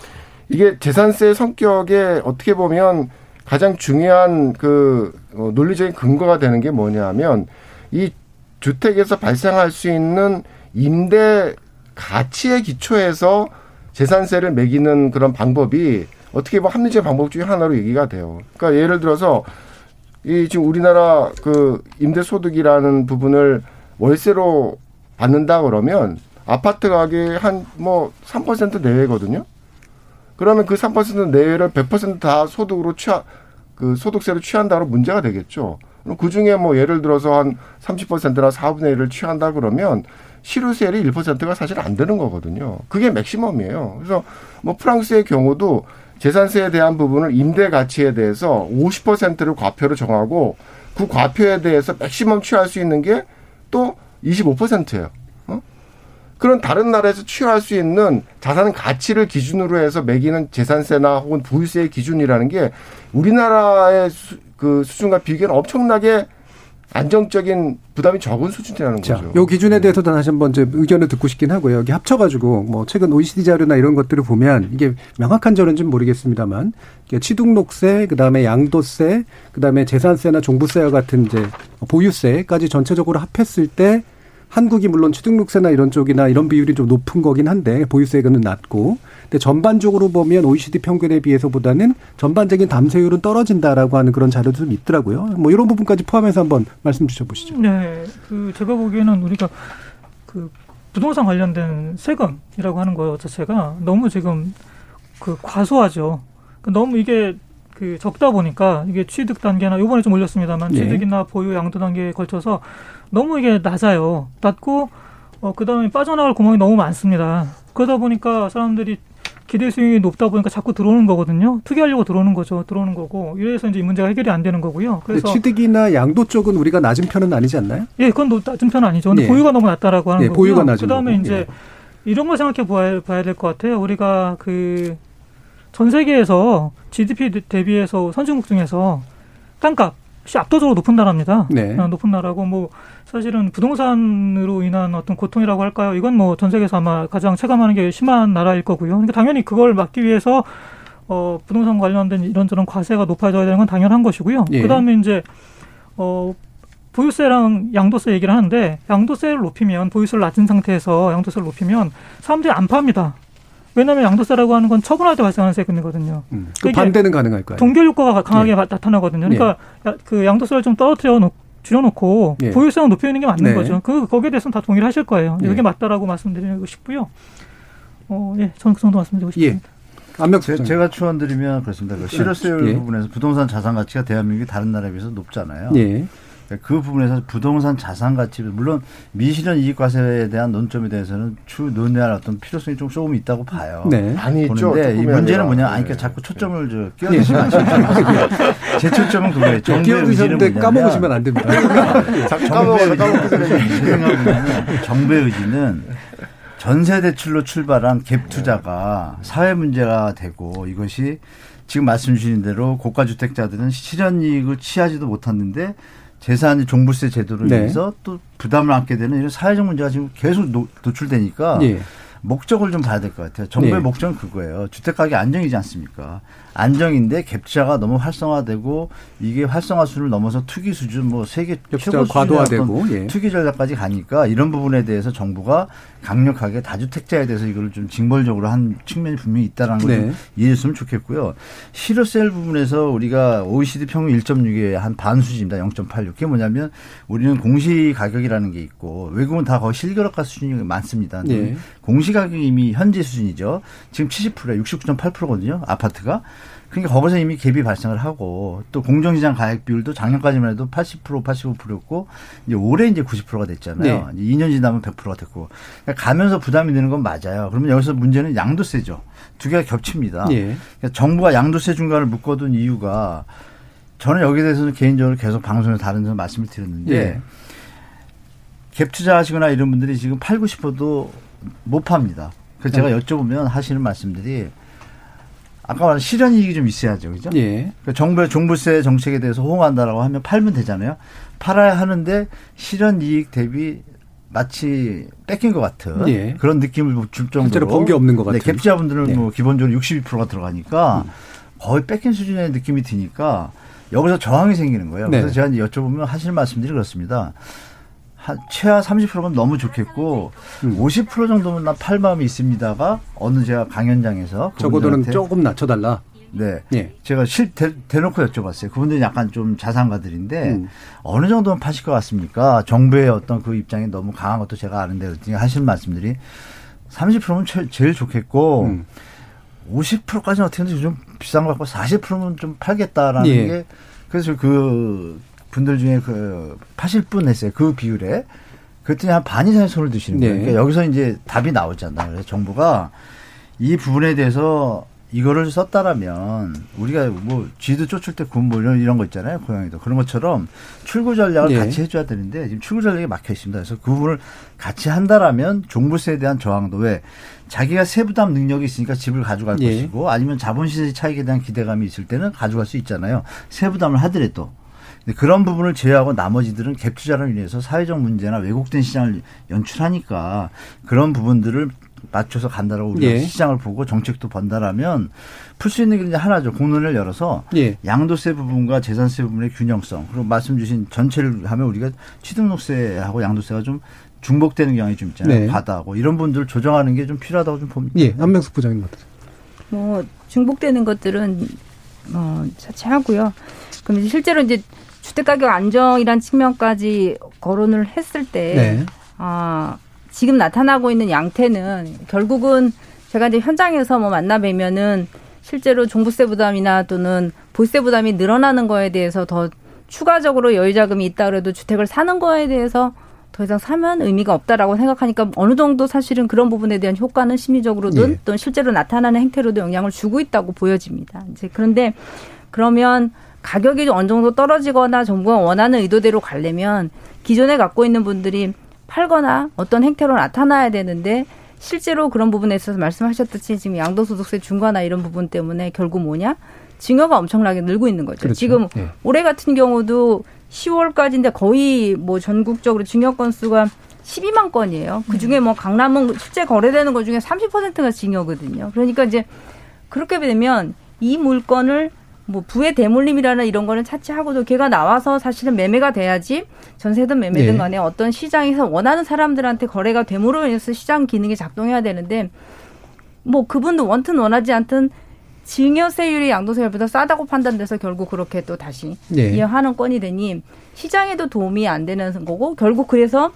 이게 재산세 성격에 어떻게 보면 가장 중요한 그 논리적인 근거가 되는 게 뭐냐면 이 주택에서 발생할 수 있는 임대 가치에 기초해서 재산세를 매기는 그런 방법이 어떻게 보면 합리적인 방법 중에 하나로 얘기가 돼요. 그러니까 예를 들어서 이 지금 우리나라 그 임대소득이라는 부분을 월세로 받는다 그러면 아파트 가격이 한 뭐 삼 퍼센트 내외거든요. 그러면 그 삼 퍼센트 내외를 백 퍼센트 다 소득으로 취하, 그 소득세로 취한다로 문제가 되겠죠. 그럼 그 중에 뭐 예를 들어서 한 삼십 퍼센트나 사분의 일을 취한다 그러면 실효세율이 일 퍼센트가 사실 안 되는 거거든요. 그게 맥시멈이에요. 그래서 뭐 프랑스의 경우도 재산세에 대한 부분을 임대 가치에 대해서 오십 퍼센트를 과표로 정하고 그 과표에 대해서 맥시멈 취할 수 있는 게 또 이십오 퍼센트예요. 어? 그런 다른 나라에서 취할 수 있는 자산 가치를 기준으로 해서 매기는 재산세나 혹은 보유세의 기준이라는 게 우리나라의 수, 그 수준과 비교는 엄청나게 안정적인 부담이 적은 수준이라는 자, 거죠. 이 기준에 대해서 단 다시 한번 이제 의견을 듣고 싶긴 하고요. 여기 합쳐가지고 뭐 최근 오이시디 자료나 이런 것들을 보면 이게 명확한 자료인지는 모르겠습니다만 취득록세, 그다음에 양도세, 그다음에 재산세나 종부세와 같은 이제 보유세까지 전체적으로 합했을 때 한국이 물론 취득록세나 이런 쪽이나 이런 비율이 좀 높은 거긴 한데 보유세는 낮고, 근데 전반적으로 보면 오이시디 평균에 비해서보다는 전반적인 담세율은 떨어진다라고 하는 그런 자료도 좀 있더라고요. 뭐 이런 부분까지 포함해서 한번 말씀 주셔보시죠. 네, 그 제가 보기에는 우리가 그 부동산 관련된 세금이라고 하는 것 자체가 너무 지금 그 과소하죠. 너무 이게 그 적다 보니까 이게 취득 단계나 이번에 좀 올렸습니다만 네. 취득이나 보유, 양도 단계에 걸쳐서 너무 이게 낮아요. 낮고 어, 그다음에 빠져나갈 구멍이 너무 많습니다. 그러다 보니까 사람들이 기대 수익이 높다 보니까 자꾸 들어오는 거거든요. 투기하려고 들어오는 거죠. 들어오는 거고 이래서 이제 이 문제가 해결이 안 되는 거고요. 그래서 취득이나 양도 쪽은 우리가 낮은 편은 아니지 않나요? 예, 그건 낮은 편은 아니죠. 근데 예. 보유가 너무 낮다라고 하는 예, 거고요. 보유가 낮은 그다음에 거고. 이제 예. 이런 걸 생각해 봐야, 봐야 될 것 같아요. 우리가 그 전 세계에서 지디피 대비해서 선진국 중에서 땅값이 압도적으로 높은 나라입니다. 네. 높은 나라고 뭐 사실은 부동산으로 인한 어떤 고통이라고 할까요? 이건 뭐 전 세계에서 아마 가장 체감하는 게 심한 나라일 거고요. 그러니까 당연히 그걸 막기 위해서 어 부동산 관련된 이런저런 과세가 높아져야 되는 건 당연한 것이고요. 네. 그다음에 이제 어 보유세랑 양도세 얘기를 하는데 양도세를 높이면 보유세를 낮은 상태에서 양도세를 높이면 사람들이 안 팝니다. 왜냐하면 양도세라고 하는 건 처분할 때 발생하는 세금이거든요. 음, 그 반대는 가능할까요? 동결 효과가 강하게 예. 나타나거든요. 그러니까 예. 그 양도세를 좀 떨어뜨려 놓, 줄여놓고 예. 보유세만 높이는 게 맞는 네. 거죠. 그 거기에 대해서는 다 동의를 하실 거예요. 예. 이게 맞다라고 말씀드리고 싶고요. 어, 예, 저는 그 정도 말씀드리고 싶습니다. 예. 안명숙 제가 추천드리면 그렇습니다. 그 실효세율 예. 부분에서 부동산 자산 가치가 대한민국이 다른 나라에 비해서 높잖아요. 예. 그 부분에서 부동산 자산 가치, 물론 미실현 이익과세에 대한 논점에 대해서는 추 논의할 어떤 필요성이 좀 조금 있다고 봐요. 네. 아니, 그런데 이 문제는 뭐냐, 아니, 그러니까 자꾸 초점을 네. 저 끼어드시면 안 됩니다. 제 초점은 그거예요. 정부의 의지는 까먹으시면 안 됩니다. 자꾸 까먹으시면 까먹으시면 정부의 의지는 전세 대출로 출발한 갭 투자가 사회 문제가 되고 이것이 지금 말씀 주신 대로 고가 주택자들은 실현 이익을 취하지도 못했는데 재산이 종부세 제도로 네. 인해서 또 부담을 안게 되는 이런 사회적 문제가 지금 계속 노, 노출되니까 예. 목적을 좀 봐야 될 것 같아요. 정부의 예. 목적은 그거예요. 주택가격이 안정이지 않습니까? 안정인데 갭투자가 너무 활성화되고 이게 활성화 수를 넘어서 투기 수준 뭐 세계 최고 과도화되고 예. 투기 전략까지 가니까 이런 부분에 대해서 정부가 강력하게 다주택자에 대해서 이걸 좀 징벌적으로 한 측면이 분명히 있다는 걸 네. 이해했으면 좋겠고요. 실효세 부분에서 우리가 오이시디 평균 일 점 육의 한 반수준입니다. 영 점 팔육. 그게 뭐냐면 우리는 공시가격이라는 게 있고 외국은 다 거의 실거래가 수준이 많습니다. 네. 공시 가격이 이미 현재 수준이죠. 지금 칠십 퍼센트에 육십구 점 팔 퍼센트거든요. 아파트가. 그러니까 거기서 이미 갭이 발생을 하고, 또 공정시장 가액 비율도 작년까지만 해도 팔십 퍼센트, 팔십오 퍼센트였고, 이제 올해 이제 구십 퍼센트가 됐잖아요. 네. 이 년 지나면 백 퍼센트가 됐고. 그러니까 가면서 부담이 되는 건 맞아요. 그러면 여기서 문제는 양도세죠. 두 개가 겹칩니다. 네. 그러니까 정부가 양도세 중간을 묶어둔 이유가, 저는 여기에 대해서는 개인적으로 계속 방송에서 다른 데서 말씀을 드렸는데, 네. 갭 투자하시거나 이런 분들이 지금 팔고 싶어도 못 팝니다. 그래서 네. 제가 여쭤보면 하시는 말씀들이, 아까 말한 실현이익이 좀 있어야죠, 그죠? 예. 그러니까 정부의 종부세 정책에 대해서 호응한다라고 하면 팔면 되잖아요. 팔아야 하는데 실현이익 대비 마치 뺏긴 것 같은 예. 그런 느낌을 줄 정도로 실제로 번 게 없는 것 같은. 네, 갭투자분들은 네. 뭐 기본적으로 육십이 퍼센트가 들어가니까 음. 거의 뺏긴 수준의 느낌이 드니까 여기서 저항이 생기는 거예요. 그래서 네. 제가 이제 여쭤보면 하실 말씀들이 그렇습니다. 한 최하 삼십 퍼센트면 너무 좋겠고 음. 오십 퍼센트 정도면 나 팔 마음이 있습니다가 어느 제가 강연장에서 적어도는 조금 낮춰달라. 네, 예. 제가 실 대, 대놓고 여쭤봤어요. 그분들이 약간 좀 자산가들인데 음. 어느 정도면 파실 것 같습니까? 정부의 어떤 그 입장이 너무 강한 것도 제가 아는데 그랬더니 하시는 말씀들이 삼십 퍼센트면 최, 제일 좋겠고 음. 오십 퍼센트까지는 어떻게 하는지 좀 비싼 것 같고 사십 퍼센트면 좀 팔겠다라는 예. 게 그래서 그 분들 중에 그 파실 분 했어요. 그 비율에. 그랬더니 한 반 이상의 손을 드시는 거예요. 네. 그러니까 여기서 이제 답이 나오잖아요. 그래서 정부가 이 부분에 대해서 이거를 썼다라면 우리가 뭐 쥐도 쫓을 때 군 뭐 이런, 이런 거 있잖아요. 고양이도. 그런 것처럼 출구 전략을 네. 같이 해줘야 되는데 지금 출구 전략이 막혀 있습니다. 그래서 그 부분을 같이 한다라면 종부세에 대한 저항도 왜 자기가 세부담 능력이 있으니까 집을 가져갈 네. 것이고 아니면 자본시세 차익에 대한 기대감이 있을 때는 가져갈 수 있잖아요. 세부담을 하더라도. 그런 부분을 제외하고 나머지들은 갭 투자를 인해서 사회적 문제나 왜곡된 시장을 연출하니까 그런 부분들을 맞춰서 간다라고 우리가 예. 시장을 보고 정책도 번다라면 풀 수 있는 게 이제 하나죠. 공론을 열어서 예. 양도세 부분과 재산세 부분의 균형성 그리고 말씀 주신 전체를 하면 우리가 취등록세하고 양도세가 좀 중복되는 경향이 좀 있잖아요. 네. 과다하고 이런 분들을 조정하는 게 좀 필요하다고 좀 봅니다. 예, 안명숙 부장님 어떠세요? 뭐 중복되는 것들은 어, 자체하고요. 그럼 이제 실제로 이제 주택가격 안정이란 측면까지 거론을 했을 때 네. 아, 지금 나타나고 있는 양태는 결국은 제가 이제 현장에서 뭐 만나 뵈면은 실제로 종부세 부담이나 또는 보유세 부담이 늘어나는 거에 대해서 더 추가적으로 여유 자금이 있다 그래도 주택을 사는 거에 대해서 더 이상 사면 의미가 없다라고 생각하니까 어느 정도 사실은 그런 부분에 대한 효과는 심리적으로든 네. 또는 실제로 나타나는 행태로도 영향을 주고 있다고 보여집니다. 이제 그런데 그러면 가격이 어느 정도 떨어지거나 정부가 원하는 의도대로 가려면 기존에 갖고 있는 분들이 팔거나 어떤 행태로 나타나야 되는데 실제로 그런 부분에 있어서 말씀하셨듯이 지금 양도소득세 중과나 이런 부분 때문에 결국 뭐냐? 증여가 엄청나게 늘고 있는 거죠. 그렇죠. 지금 네. 올해 같은 경우도 시월까지인데 거의 뭐 전국적으로 증여 건수가 십이만 건이에요. 그중에 뭐 강남은 실제 거래되는 것 중에 삼십 퍼센트가 증여거든요. 그러니까 이제 그렇게 되면 이 물건을 뭐 부의 대물림이라는 이런 거는 차치하고도 걔가 나와서 사실은 매매가 돼야지 전세든 매매든 간에 네. 어떤 시장에서 원하는 사람들한테 거래가 됨으로 인해서 시장 기능이 작동해야 되는데 뭐 그분도 원튼 원하지 않든 증여세율이 양도세율보다 싸다고 판단돼서 결국 그렇게 또 다시 네. 이어하는 건이 되니 시장에도 도움이 안 되는 거고 결국 그래서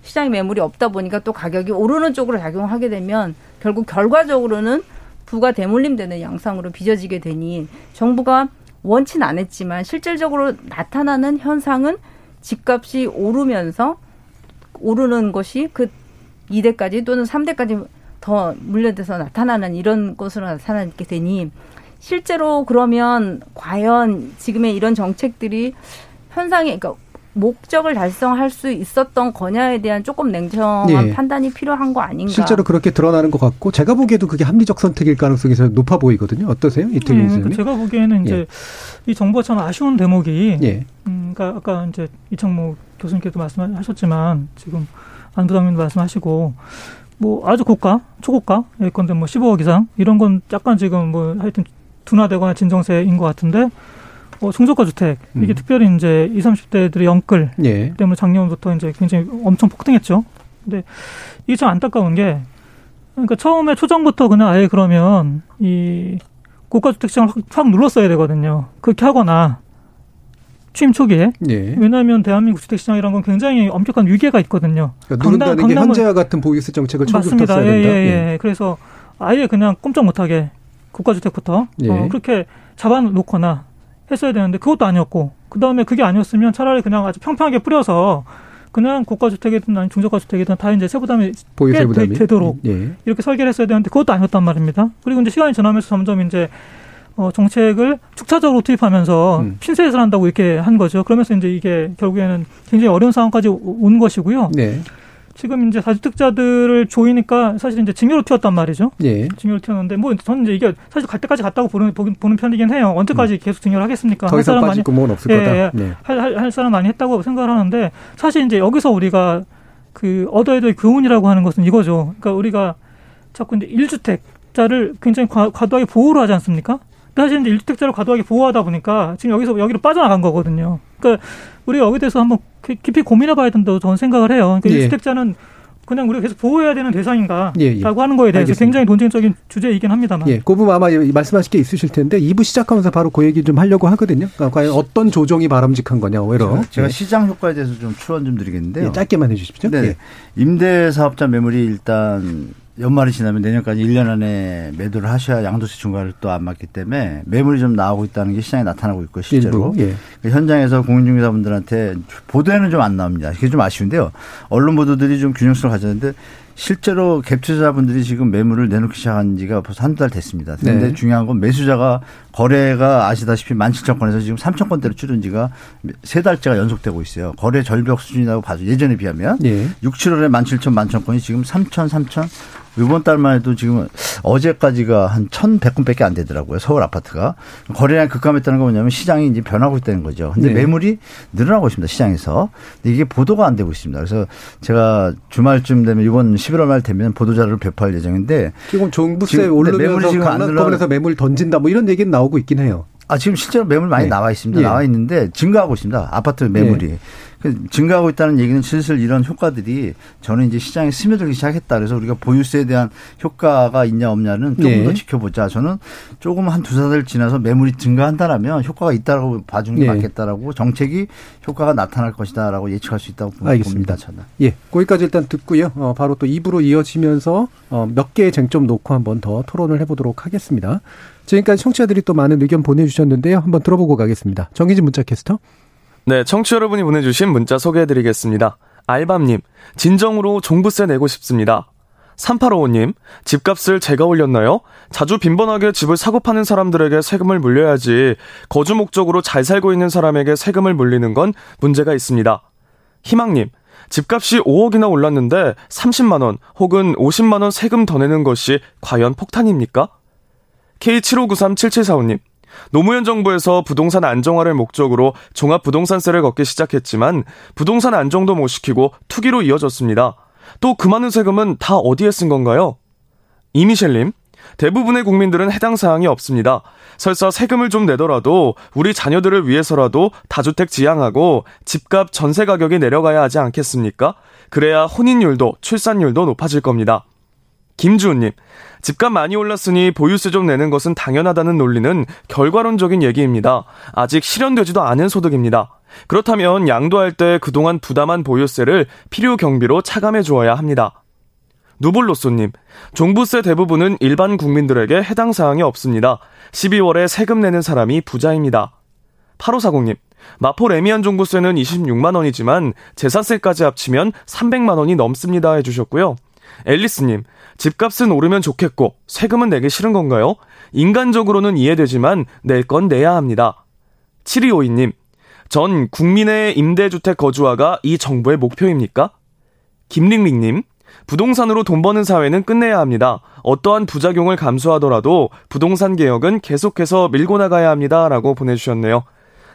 시장에 매물이 없다 보니까 또 가격이 오르는 쪽으로 작용하게 되면 결국 결과적으로는 부가 대물림되는 양상으로 빚어지게 되니 정부가 원치는 안 했지만 실질적으로 나타나는 현상은 집값이 오르면서 오르는 것이 그 이 대까지 또는 삼 대까지 더 물려돼서 나타나는 이런 것으로 나타나게 되니 실제로 그러면 과연 지금의 이런 정책들이 현상에 그러니까 목적을 달성할 수 있었던 거냐에 대한 조금 냉정한 예. 판단이 필요한 거 아닌가. 실제로 그렇게 드러나는 것 같고 제가 보기에도 그게 합리적 선택일 가능성이 높아 보이거든요. 어떠세요? 이태경 선생님. 예, 제가 보기에는 이제 예. 이 정부가 참 아쉬운 대목이 예. 음, 그러니까 아까 이제 이창무 교수님께도 말씀하셨지만 지금 안 부장님도 말씀하시고 뭐 아주 고가, 초고가 예컨대 뭐 십오억 이상 이런 건 약간 지금 뭐 하여튼 둔화되거나 진정세인 것 같은데 어, 중저가 주택. 이게 음. 특별히 이제 이십, 삼십 대들의 영끌 예. 때문에 작년부터 이제 굉장히 엄청 폭등했죠. 근데 이게 참 안타까운 게, 그러니까 처음에 초장부터 그냥 아예 그러면 이 고가주택 시장을 확, 확 눌렀어야 되거든요. 그렇게 하거나 취임 초기에. 예. 왜냐하면 대한민국 주택시장이라는 건 굉장히 엄격한 위계가 있거든요. 그러니까 누른다는 강남, 게 현재와 같은 보유세 정책을 초기부터 써야 된다. 예, 예, 예. 그래서 아예 그냥 꼼짝 못하게 국가주택부터 예. 어, 그렇게 잡아놓거나 했어야 되는데 그것도 아니었고, 그다음에 그게 아니었으면 차라리 그냥 아주 평평하게 뿌려서 그냥 고가주택이든 아니 중저가주택이든 다 이제 세부담이 꽤 되도록 예. 이렇게 설계를 했어야 되는데 그것도 아니었단 말입니다. 그리고 이제 시간이 지나면서 점점 이제 어, 정책을 축차적으로 투입하면서 음. 핀셋을 한다고 이렇게 한 거죠. 그러면서 이제 이게 결국에는 굉장히 어려운 상황까지 온 것이고요. 네. 지금 이제 다주택자들을 조이니까 사실 이제 징여로 튀었단 말이죠. 예. 징여로 튀었는데 뭐 저는 이제 이게 사실 갈 때까지 갔다고 보는, 보는 편이긴 해요. 언제까지 음. 계속 징여를 하겠습니까? 더 이상 빠질 구멍은 없을 예, 거다. 예, 네. 할, 할, 할 사람 많이 했다고 생각을 하는데 사실 이제 여기서 우리가 그 얻어야 될 교훈이라고 하는 것은 이거죠. 그러니까 우리가 자꾸 이제 일 주택자를 굉장히 과도하게 보호를 하지 않습니까? 사실 이제 일 주택자를 과도하게 보호하다 보니까 지금 여기서 여기로 빠져나간 거거든요. 그러니까 우리가 여기에 대해서 한번 깊이 고민해봐야 된다고 저는 생각을 해요. 그러니까 예. 일 주택자는 그냥 우리가 계속 보호해야 되는 대상인가라고 예, 예. 하는 거에 대해서 알겠습니다. 굉장히 논쟁적인 주제이긴 합니다만. 예, 그 부분 아마 말씀하실 게 있으실 텐데 이 부 시작하면서 바로 그 얘기 좀 하려고 하거든요. 그러니까 과연 어떤 조정이 바람직한 거냐, 오히려. 제가, 제가 예. 시장 효과에 대해서 좀 추론 좀 드리겠는데요. 예, 짧게만 해 주십시오. 네. 예. 임대사업자 매물이 일단 연말이 지나면 내년까지 일 년 안에 매도를 하셔야 양도세 중과를 또 안 맞기 때문에 매물이 좀 나오고 있다는 게 시장에 나타나고 있고 실제로 예. 현장에서 공인중개사분들한테 보도에는 좀 안 나옵니다. 그게 좀 아쉬운데요. 언론 보도들이 좀 균형성을 가졌는데 실제로 갭투자자분들이 지금 매물을 내놓기 시작한 지가 벌써 한두 달 됐습니다. 그런데 네. 중요한 건 매수자가 거래가 아시다시피 만 칠천 건에서 지금 삼천 건대로 줄은 지가 세 달째가 연속되고 있어요. 거래 절벽 수준이라고 봐도 예전에 비하면 네. 육, 칠월에 만 칠천, 만 천 건이 지금 삼천, 삼천. 이번 달만 해도 지금 어제까지가 한 천백 건밖에 안 되더라고요. 서울 아파트가. 거래량 급감했다는 건 뭐냐면 시장이 이제 변하고 있다는 거죠. 근데 네. 매물이 늘어나고 있습니다. 시장에서. 근데 이게 보도가 안 되고 있습니다. 그래서 제가 주말쯤 되면 이번 십일월 말 되면 보도자료를 배포할 예정인데. 지금 종부세 지금 오르면서 강남법원에서 매물 던진다 뭐 이런 얘기는 나오고 있긴 해요. 아, 지금 실제로 매물 많이 네. 나와 있습니다. 예. 나와 있는데 증가하고 있습니다. 아파트 매물이. 네. 증가하고 있다는 얘기는 슬슬 이런 효과들이 저는 이제 시장에 스며들기 시작했다. 그래서 우리가 보유세에 대한 효과가 있냐 없냐는 조금 네. 더 지켜보자. 저는 조금 한 두세 달 지나서 매물이 증가한다라면 효과가 있다라고 봐주는 게 네. 맞겠다라고 정책이 효과가 나타날 것이다라고 예측할 수 있다고 알겠습니다. 봅니다. 저는. 예, 거기까지 일단 듣고요. 어, 바로 또 이 부로 이어지면서 어, 몇 개의 쟁점 놓고 한번 더 토론을 해보도록 하겠습니다. 지금까지 청취자들이 또 많은 의견 보내주셨는데요. 한번 들어보고 가겠습니다. 정기진 문자캐스터. 네, 청취자 여러분이 보내주신 문자 소개해드리겠습니다. 알밤님, 진정으로 종부세 내고 싶습니다. 삼팔오오님, 집값을 제가 올렸나요? 자주 빈번하게 집을 사고 파는 사람들에게 세금을 물려야지 거주 목적으로 잘 살고 있는 사람에게 세금을 물리는 건 문제가 있습니다. 희망님, 집값이 오억이나 올랐는데 삼십만 원 혹은 오십만 원 세금 더 내는 것이 과연 폭탄입니까? 케이 칠오구삼 칠칠사오님, 노무현 정부에서 부동산 안정화를 목적으로 종합부동산세를 걷기 시작했지만 부동산 안정도 못 시키고 투기로 이어졌습니다. 또 그 많은 세금은 다 어디에 쓴 건가요? 이미셸님, 대부분의 국민들은 해당 사항이 없습니다. 설사 세금을 좀 내더라도 우리 자녀들을 위해서라도 다주택 지향하고 집값 전세 가격이 내려가야 하지 않겠습니까? 그래야 혼인율도 출산율도 높아질 겁니다. 김주은님, 집값 많이 올랐으니 보유세 좀 내는 것은 당연하다는 논리는 결과론적인 얘기입니다. 아직 실현되지도 않은 소득입니다. 그렇다면 양도할 때 그동안 부담한 보유세를 필요 경비로 차감해 주어야 합니다. 누블로쏘님, 종부세 대부분은 일반 국민들에게 해당 사항이 없습니다. 십이월에 세금 내는 사람이 부자입니다. 팔오사공님, 마포 레미안 종부세는 이십육만 원이지만 재산세까지 합치면 삼백만 원이 넘습니다 해주셨고요. 앨리스님, 집값은 오르면 좋겠고 세금은 내기 싫은 건가요? 인간적으로는 이해되지만 낼 건 내야 합니다. 칠이오이님, 전 국민의 임대주택 거주화가 이 정부의 목표입니까? 김링링님, 부동산으로 돈 버는 사회는 끝내야 합니다. 어떠한 부작용을 감수하더라도 부동산 개혁은 계속해서 밀고 나가야 합니다. 라고 보내주셨네요.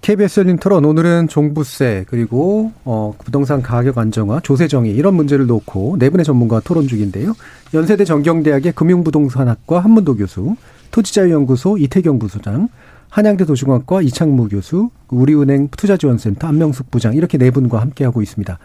케이비에스 열린 토론, 오늘은 종부세 그리고 어, 부동산 가격 안정화, 조세 정의 이런 문제를 놓고 네 분의 전문가와 토론 중인데요. 연세대 전경대학의 금융부동산학과 한문도 교수, 토지자유연구소 이태경 부소장, 한양대 도시공학과 이창무 교수, 우리은행 투자지원센터 안명숙 부장, 이렇게 네 분과 함께하고 있습니다.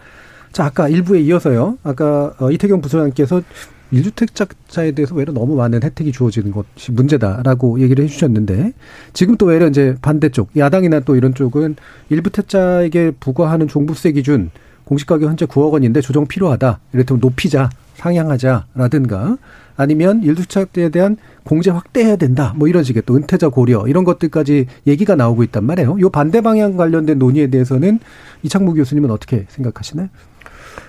자, 아까 일 부에 이어서요. 아까 이태경 부소장께서 일주택자에 대해서 외로 너무 많은 혜택이 주어지는 것이 문제다라고 얘기를 해 주셨는데, 지금 또 외로 이제 반대쪽, 야당이나 또 이런 쪽은 일부택자에게 부과하는 종부세 기준, 공시가격 현재 구억 원인데 조정 필요하다. 이를테면 높이자, 상향하자라든가, 아니면 일주택자에 대한 공제 확대해야 된다. 뭐 이런 식의 또 은퇴자 고려, 이런 것들까지 얘기가 나오고 있단 말이에요. 이 반대 방향 관련된 논의에 대해서는 이창무 교수님은 어떻게 생각하시나요?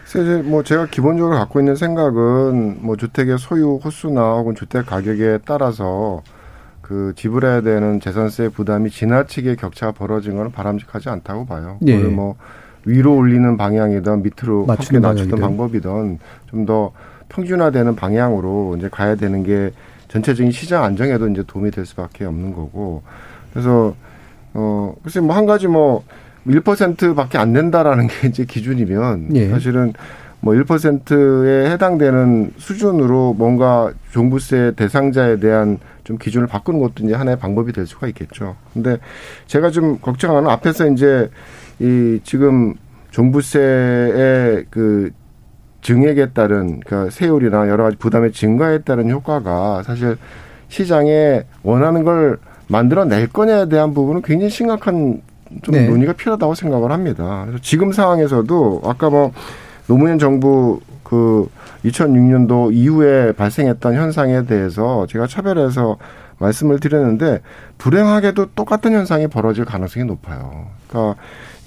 사실 뭐 제가 기본적으로 갖고 있는 생각은 뭐 주택의 소유 호수나 혹은 주택 가격에 따라서 그 지불해야 되는 재산세 부담이 지나치게 격차가 벌어진 건 바람직하지 않다고 봐요. 예. 오늘 뭐 위로 올리는 방향이든 밑으로 낮게 낮추는 방법이든 좀 더 평준화되는 방향으로 이제 가야 되는 게 전체적인 시장 안정에도 이제 도움이 될 수밖에 없는 거고. 그래서 어 글쎄 뭐 한 가지 뭐 일 퍼센트밖에 안 된다라는 게 이제 기준이면, 예, 사실은 뭐 일 퍼센트에 해당되는 수준으로 뭔가 종부세 대상자에 대한 좀 기준을 바꾸는 것도 이제 하나의 방법이 될 수가 있겠죠. 근데 제가 좀 걱정하는, 앞에서 이제 이 지금 종부세의 그 증액에 따른, 그러니까 세율이나 여러 가지 부담의 증가에 따른 효과가 사실 시장에 원하는 걸 만들어낼 거냐에 대한 부분은 굉장히 심각한 좀, 네, 논의가 필요하다고 생각을 합니다. 그래서 지금 상황에서도 아까 뭐 노무현 정부 그 이천육 년도 이후에 발생했던 현상에 대해서 제가 차별해서 말씀을 드렸는데, 불행하게도 똑같은 현상이 벌어질 가능성이 높아요. 그러니까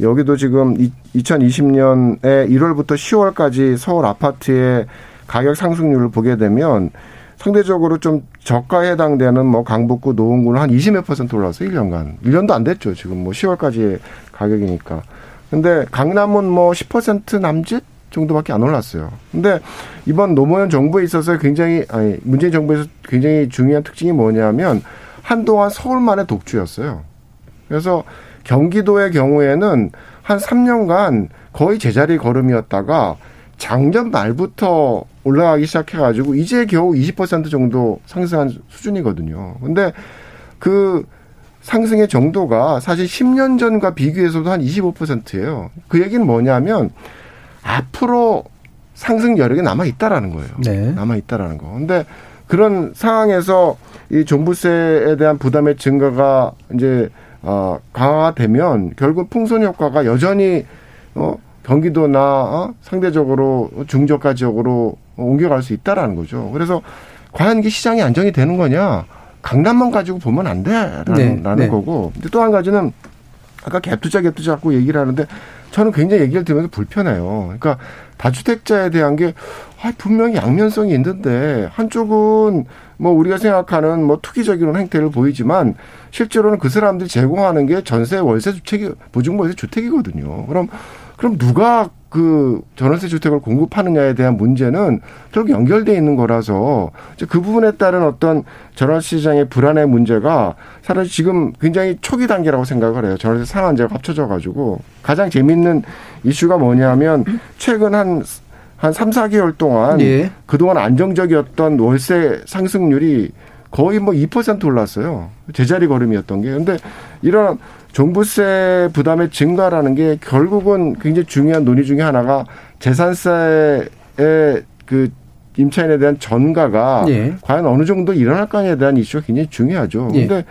여기도 지금 이천이십 년에 일월부터 시월까지 서울 아파트의 가격 상승률을 보게 되면 상대적으로 좀 저가에 해당되는 뭐 강북구, 노원구는 한 이십 몇 퍼센트 올라서 일 년간. 일 년도 안 됐죠. 지금 뭐 시월까지의 가격이니까. 근데 강남은 뭐 십 퍼센트 남짓 정도밖에 안 올랐어요. 근데 이번 노무현 정부에 있어서 굉장히, 아니, 문재인 정부에서 굉장히 중요한 특징이 뭐냐면 한동안 서울만의 독주였어요. 그래서 경기도의 경우에는 한 삼 년간 거의 제자리 걸음이었다가 작년 말부터 올라가기 시작해가지고 이제 겨우 이십 퍼센트 정도 상승한 수준이거든요. 근데 그 상승의 정도가 사실 십 년 전과 비교해서도 한 이십오 퍼센트예요. 그 얘기는 뭐냐면 앞으로 상승 여력이 남아있다라는 거예요. 네. 남아있다라는 거. 근데 그런 상황에서 이 종부세에 대한 부담의 증가가 이제 어, 강화되면 결국 풍선 효과가 여전히 어, 경기도나 어, 상대적으로 중저가 지역으로 옮겨갈 수 있다라는 거죠. 그래서 과연 이게 시장이 안정이 되는 거냐, 강남만 가지고 보면 안 돼라는, 네, 네, 거고. 또 한 가지는 아까 갭투자 갭투자 갖고 얘기를 하는데 저는 굉장히 얘기를 들으면서 불편해요. 그러니까 다주택자에 대한 게 아, 분명히 양면성이 있는데 한쪽은 뭐 우리가 생각하는 뭐 투기적인 행태를 보이지만 실제로는 그 사람들이 제공하는 게 전세, 월세, 주택이, 보증월세 주택이거든요. 그럼 그럼 누가 그 전월세 주택을 공급하느냐에 대한 문제는 결국 연결되어 있는 거라서 그 부분에 따른 어떤 전월세 시장의 불안의 문제가 사실 지금 굉장히 초기 단계라고 생각을 해요. 전월세 상한제가 합쳐져가지고. 가장 재미있는 이슈가 뭐냐면 최근 한, 한 삼, 사 개월 동안, 예, 그동안 안정적이었던 월세 상승률이 거의 뭐 이 퍼센트 올랐어요. 제자리 걸음이었던 게. 근데 이런 종부세 부담의 증가라는 게 결국은 굉장히 중요한 논의 중에 하나가 재산세의 그 임차인에 대한 전가가, 예, 과연 어느 정도 일어날 거냐에 대한 이슈가 굉장히 중요하죠. 그런데, 예,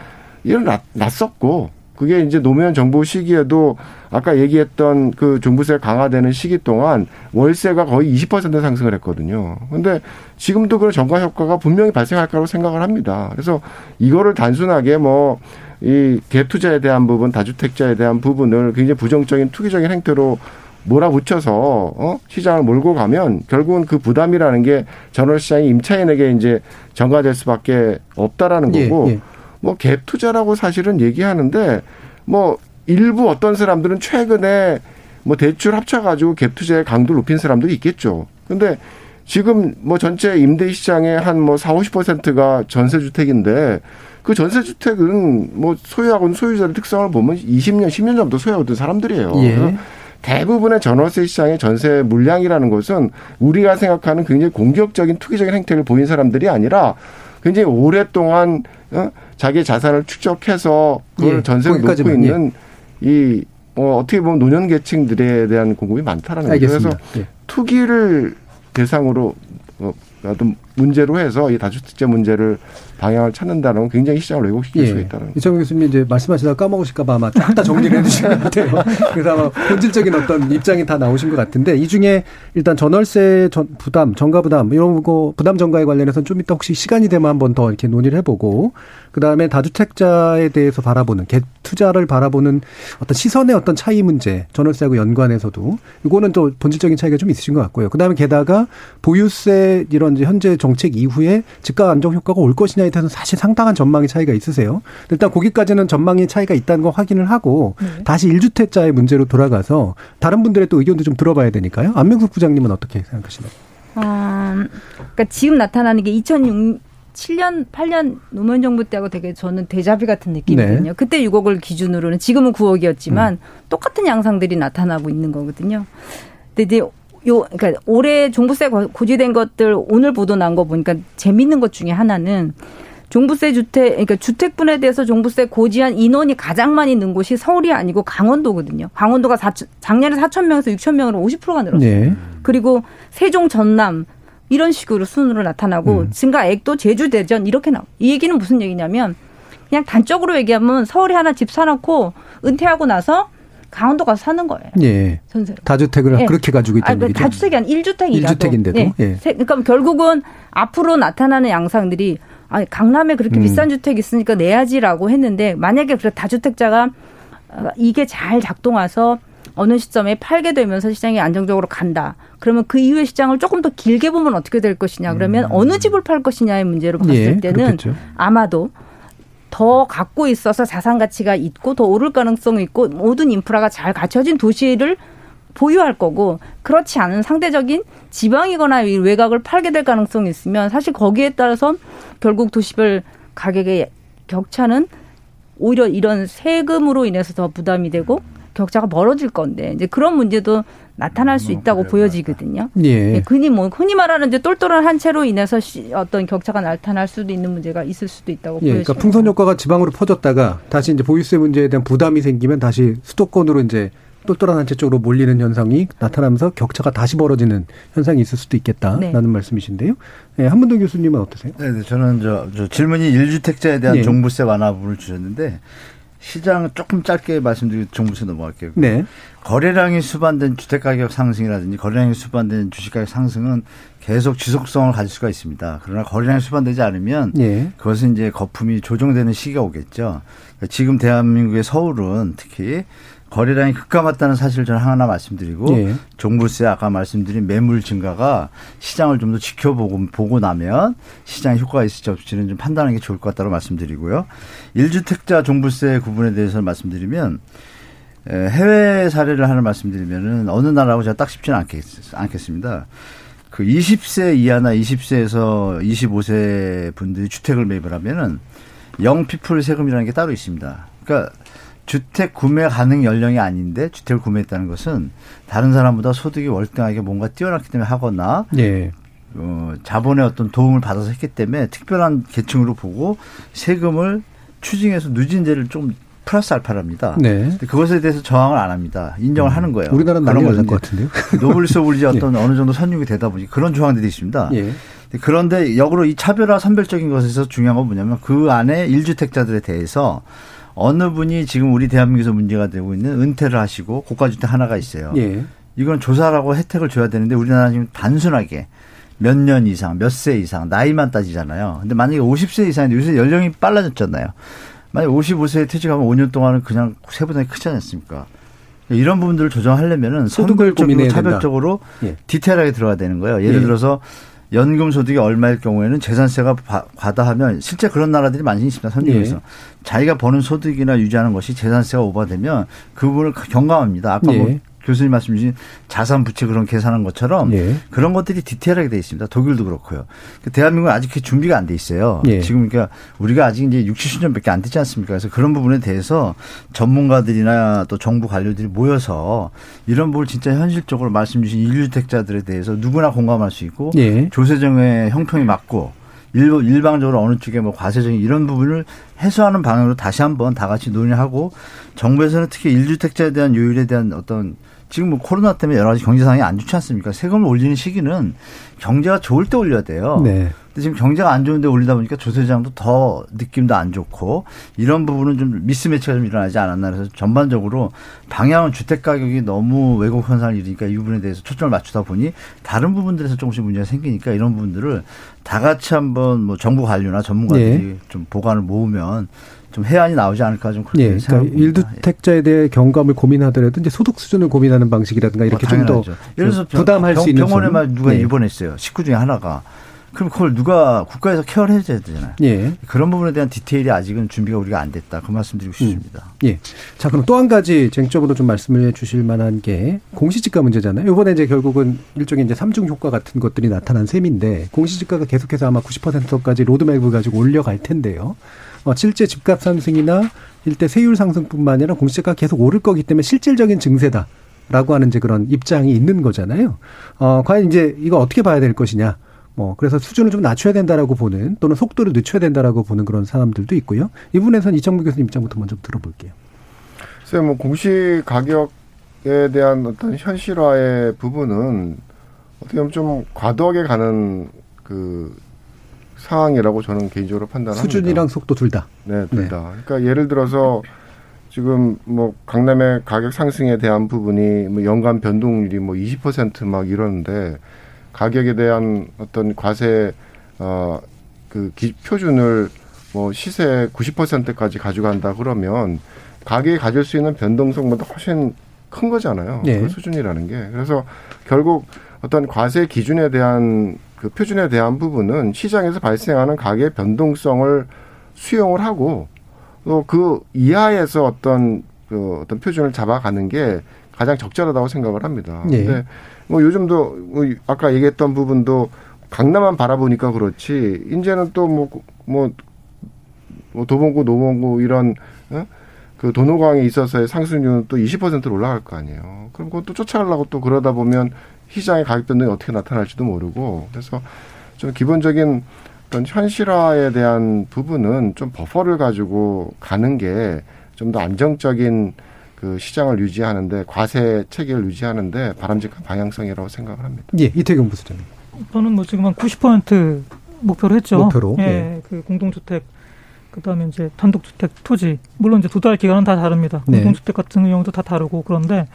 이런 낯섰고, 그게 이제 노무현 정부 시기에도 아까 얘기했던 그 종부세 강화되는 시기 동안 월세가 거의 이십 퍼센트 상승을 했거든요. 그런데 지금도 그런 전가 효과가 분명히 발생할 거라고 생각을 합니다. 그래서 이거를 단순하게 뭐 이 갭투자에 대한 부분, 다주택자에 대한 부분을 굉장히 부정적인 투기적인 행태로 몰아붙여서 어? 시장을 몰고 가면 결국은 그 부담이라는 게 전월시장이 임차인에게 이제 전가될 수밖에 없다라는 거고 예, 예. 뭐 갭투자라고 사실은 얘기하는데 뭐 일부 어떤 사람들은 최근에 뭐 대출 합쳐가지고 갭투자의 강도를 높인 사람들이 있겠죠. 그런데 지금 뭐 전체 임대시장의 한 뭐 사오십 퍼센트가 전세주택인데 그 전세주택은 뭐 소유하고는 소유자의 특성을 보면 이십 년, 십 년 전부터 소유하던 사람들이에요. 예. 대부분의 전월세 시장의 전세 물량이라는 것은 우리가 생각하는 굉장히 공격적인 투기적인 행태를 보인 사람들이 아니라 굉장히 오랫동안 자기 자산을 축적해서 그걸 예, 전세를 놓고 있는 예. 이 어, 어떻게 보면 노년계층들에 대한 공급이 많다라는 거죠. 그래서 예. 투기를 대상으로 어, 어떤 문제로 해서 이 다주택자 문제를 방향을 찾는다는 건 굉장히 시장을 왜곡시킬 예. 수가 있다는 거죠. 이창무 교수님 이제 말씀하시다가 까먹으실까 봐 아마 딱 다 정리를 해 주신 것 같아요. 그래서 아마 본질적인 어떤 입장이 다 나오신 것 같은데 이 중에 일단 전월세 전 부담, 전가 부담 이런 거 부담 전가에 관련해서는 좀 이따 혹시 시간이 되면 한 번 더 이렇게 논의를 해보고 그다음에 다주택자에 대해서 바라보는 갭투자를 바라보는 어떤 시선의 어떤 차이 문제 전월세하고 연관해서도 이거는 또 본질적인 차이가 좀 있으신 것 같고요. 그다음에 게다가 보유세 이런 현재 정책 이후에 집값 안정 효과가 올 것이냐에 대해서는 사실 상당한 전망의 차이가 있으세요. 일단 거기까지는 전망의 차이가 있다는 거 확인을 하고 네. 다시 일 주택자의 문제로 돌아가서 다른 분들의 또 의견도 좀 들어봐야 되니까요. 안명숙 부장님은 어떻게 생각하시나요? 어, 그러니까 지금 나타나는 게 이천육 칠 년, 팔 년 노무현 정부 때하고 되게 저는 데자뷰 같은 느낌이거든요. 네. 그때 육억을 기준으로는 지금은 구억이었지만 음. 똑같은 양상들이 나타나고 있는 거거든요. 근데 이제 요, 그러니까 올해 종부세 고지된 것들 오늘 보도 난 거 보니까 재밌는 것 중에 하나는 종부세 주택, 그러니까 주택분에 대해서 종부세 고지한 인원이 가장 많이 는 곳이 서울이 아니고 강원도거든요. 강원도가 사천, 작년에 사천 명에서 육천 명으로 오십 퍼센트가 늘었어요. 네. 그리고 세종, 전남 이런 식으로 순으로 나타나고 음. 증가액도 제주, 대전 이렇게 나와요. 이 얘기는 무슨 얘기냐면 그냥 단적으로 얘기하면 서울에 하나 집 사놓고 은퇴하고 나서 강원도 가서 사는 거예요. 예. 전세로. 다주택을 예. 그렇게 가지고 있다는 얘기죠. 다주택이 아니라 일 주택이라도. 일 주택인데도. 예. 예. 그러니까 결국은 앞으로 나타나는 양상들이 아니, 강남에 그렇게 음. 비싼 주택이 있으니까 내야지라고 했는데 만약에 그래 다주택자가 이게 잘 작동해서 어느 시점에 팔게 되면서 시장이 안정적으로 간다. 그러면 그 이후의 시장을 조금 더 길게 보면 어떻게 될 것이냐. 그러면 음. 어느 집을 팔 것이냐의 문제로 봤을 예. 때는 그렇겠죠. 아마도 더 갖고 있어서 자산 가치가 있고 더 오를 가능성이 있고 모든 인프라가 잘 갖춰진 도시를 보유할 거고 그렇지 않은 상대적인 지방이거나 외곽을 팔게 될 가능성이 있으면 사실 거기에 따라서 결국 도시별 가격의 격차는 오히려 이런 세금으로 인해서 더 부담이 되고 격차가 멀어질 건데 이제 그런 문제도 나타날 수 있다고 음, 보여지거든요. 예. 흔히 뭐 흔히 말하는 이제 똘똘한 한 채로 인해서 어떤 격차가 나타날 수도 있는 문제가 있을 수도 있다고 보여집니다. 예, 그러니까 풍선 효과가 지방으로 퍼졌다가 다시 이제 보유세 문제에 대한 부담이 생기면 다시 수도권으로 이제 똘똘한 한 채 쪽으로 몰리는 현상이 나타나면서 격차가 다시 벌어지는 현상이 있을 수도 있겠다라는 네. 말씀이신데요. 예, 한문도 교수님은 어떠세요? 네, 저는 저, 저 질문이 일 주택자에 대한 예. 종부세 완화 부분을 주셨는데. 시장 조금 짧게 말씀드리고 종부세 넘어갈게요. 네. 거래량이 수반된 주택가격 상승이라든지 거래량이 수반된 주식가격 상승은 계속 지속성을 가질 수가 있습니다. 그러나 거래량이 수반되지 않으면 네. 그것은 이제 거품이 조정되는 시기가 오겠죠. 그러니까 지금 대한민국의 서울은 특히 거래량이 급감했다는 사실을 저는 하나 말씀드리고 네. 종부세 아까 말씀드린 매물 증가가 시장을 좀 더 지켜보고 보고 나면 시장에 효과가 있을지 없을지는 좀 판단하는 게 좋을 것 같다고 말씀드리고요. 일 주택자 종부세 구분에 대해서 말씀드리면 해외 사례를 하나 말씀드리면은 어느 나라하고 제가 딱 쉽지는 않겠, 않겠습니다. 그 이십 세 이하나 이십 세에서 이십오 세 분들이 주택을 매입을 하면은 영피플 세금이라는 게 따로 있습니다. 그러니까 주택 구매 가능 연령이 아닌데 주택을 구매했다는 것은 다른 사람보다 소득이 월등하게 뭔가 뛰어났기 때문에 하거나 네. 어, 자본의 어떤 도움을 받아서 했기 때문에 특별한 계층으로 보고 세금을 추징해서 누진제를 좀 플러스 알파랍니다. 네. 그것에 대해서 저항을 안 합니다. 인정을 음. 하는 거예요. 우리나라는 그런 걸 것 같은데요. 노블리스 오블리지 어떤 네. 어느 정도 선육이 되다 보니 그런 조항들이 있습니다. 네. 그런데 역으로 이 차별화 선별적인 것에서 중요한 건 뭐냐면 그 안에 일 주택자들에 대해서 어느 분이 지금 우리 대한민국에서 문제가 되고 있는 은퇴를 하시고 고가주택 하나가 있어요. 예. 이건 조사라고 혜택을 줘야 되는데 우리나라는 지금 단순하게 몇 년 이상, 몇 세 이상, 나이만 따지잖아요. 근데 만약에 오십 세 이상인데 요새 연령이 빨라졌잖아요. 만약 오십오 세에 퇴직하면 오 년 동안은 그냥 세부담이 크지 않습니까? 이런 부분들을 조정하려면은 상극적이고 차별적으로 예. 디테일하게 들어가야 되는 거예요. 예를 예. 들어서 연금 소득이 얼마일 경우에는 재산세가 과다하면 실제 그런 나라들이 많이 있습니다. 선진국에서. 예. 자기가 버는 소득이나 유지하는 것이 재산세가 오버되면 그 부분을 경감합니다. 아까 예. 뭐 교수님 말씀 주신 자산 부채 그런 계산한 것처럼 예. 그런 것들이 디테일하게 돼 있습니다. 독일도 그렇고요. 대한민국은 아직 그 준비가 안 돼 있어요. 예. 지금 그러니까 우리가 아직 이제 육십, 칠십 년밖에 안 되지 않습니까? 그래서 그런 부분에 대해서 전문가들이나 또 정부 관료들이 모여서 이런 부분을 진짜 현실적으로 말씀 주신 일주택자들에 대해서 누구나 공감할 수 있고 예. 조세정의 형평이 맞고 일방적으로 어느 쪽에 뭐 과세적인 이런 부분을 해소하는 방향으로 다시 한번 다 같이 논의하고 정부에서는 특히 일주택자에 대한 요율에 대한 어떤 지금 뭐 코로나 때문에 여러 가지 경제 상황이 안 좋지 않습니까? 세금을 올리는 시기는 경제가 좋을 때 올려야 돼요. 네. 근데 지금 경제가 안 좋은데 올리다 보니까 조세장도 더 느낌도 안 좋고 이런 부분은 좀 미스매치가 좀 일어나지 않았나 그래서 전반적으로 방향은 주택 가격이 너무 왜곡 현상을 일으니까 이 부분에 대해서 초점을 맞추다 보니 다른 부분들에서 조금씩 문제가 생기니까 이런 부분들을 다 같이 한번 뭐 정부 관료나 전문가들이 네. 좀 보관을 모으면 좀 해안이 나오지 않을까 좀 그렇게 예, 생각합니다. 그러니까 일주택자에 대해 경감을 고민하더라도 이제 소득 수준을 고민하는 방식이라든가 이렇게 어, 좀 더 부담할 병, 수 있는 병원에 말 누가 예. 입원했어요. 식구 중에 하나가. 그럼 그걸 누가 국가에서 케어를 해줘야 되잖아요. 예. 그런 부분에 대한 디테일이 아직은 준비가 우리가 안 됐다. 그 말씀드리고 싶습니다. 음. 예. 자 그럼 또 한 가지 쟁점으로 좀 말씀을 해주실 만한 게 공시지가 문제잖아요. 이번에 이제 결국은 일종의 이제 삼중 효과 같은 것들이 나타난 셈인데 공시지가가 계속해서 아마 구십 퍼센트까지 로드맵을 가지고 올려갈 텐데요. 실제 집값 상승이나 일대 세율 상승뿐만 아니라 공시지가 계속 오를 거기 때문에 실질적인 증세다라고 하는 이제 그런 입장이 있는 거잖아요. 어, 과연 이제 이거 어떻게 봐야 될 것이냐. 뭐 그래서 수준을 좀 낮춰야 된다라고 보는 또는 속도를 늦춰야 된다라고 보는 그런 사람들도 있고요. 이 부분에서는 이창무 교수님 입장부터 먼저 들어볼게요. 글쎄요, 뭐 공시 가격에 대한 어떤 현실화의 부분은 어떻게 보면 좀 과도하게 가는 그 상황이라고 저는 개인적으로 판단합니다. 수준이랑 속도 둘 다. 네, 둘 다. 네. 그러니까 예를 들어서 지금 뭐 강남의 가격 상승에 대한 부분이 뭐 연간 변동률이 뭐 이십 퍼센트 막 이러는데 가격에 대한 어떤 과세 어 그 표준을 뭐 시세 구십 퍼센트까지 가져간다 그러면 가격이 가질 수 있는 변동성보다 훨씬 큰 거잖아요. 네. 그 수준이라는 게. 그래서 결국 어떤 과세 기준에 대한 그 표준에 대한 부분은 시장에서 발생하는 가격의 변동성을 수용을 하고 또 그 이하에서 어떤 그 어떤 표준을 잡아가는 게 가장 적절하다고 생각을 합니다. 그런데 네. 뭐 요즘도 뭐 아까 얘기했던 부분도 강남만 바라보니까 그렇지 이제는 또 뭐 뭐 뭐 도봉구, 노원구 이런 어? 그 도노강에 있어서의 상승률은 또 이십 퍼센트로 올라갈 거 아니에요. 그럼 그건 또 쫓아가려고 또 그러다 보면 시장의 가격 변동이 어떻게 나타날지도 모르고 그래서 좀 기본적인 어떤 현실화에 대한 부분은 좀 버퍼를 가지고 가는 게 좀 더 안정적인 그 시장을 유지하는데 과세 체계를 유지하는데 바람직한 방향성이라고 생각을 합니다. 예, 이태경 부수장님. 저는 뭐 지금 한 구십 퍼센트 목표로 했죠. 목표로. 예, 예. 그 공동주택 그다음에 이제 단독주택 토지 물론 이제 조달 기간은 다 다릅니다. 네. 공동주택 같은 경우도 다 다르고 그런데.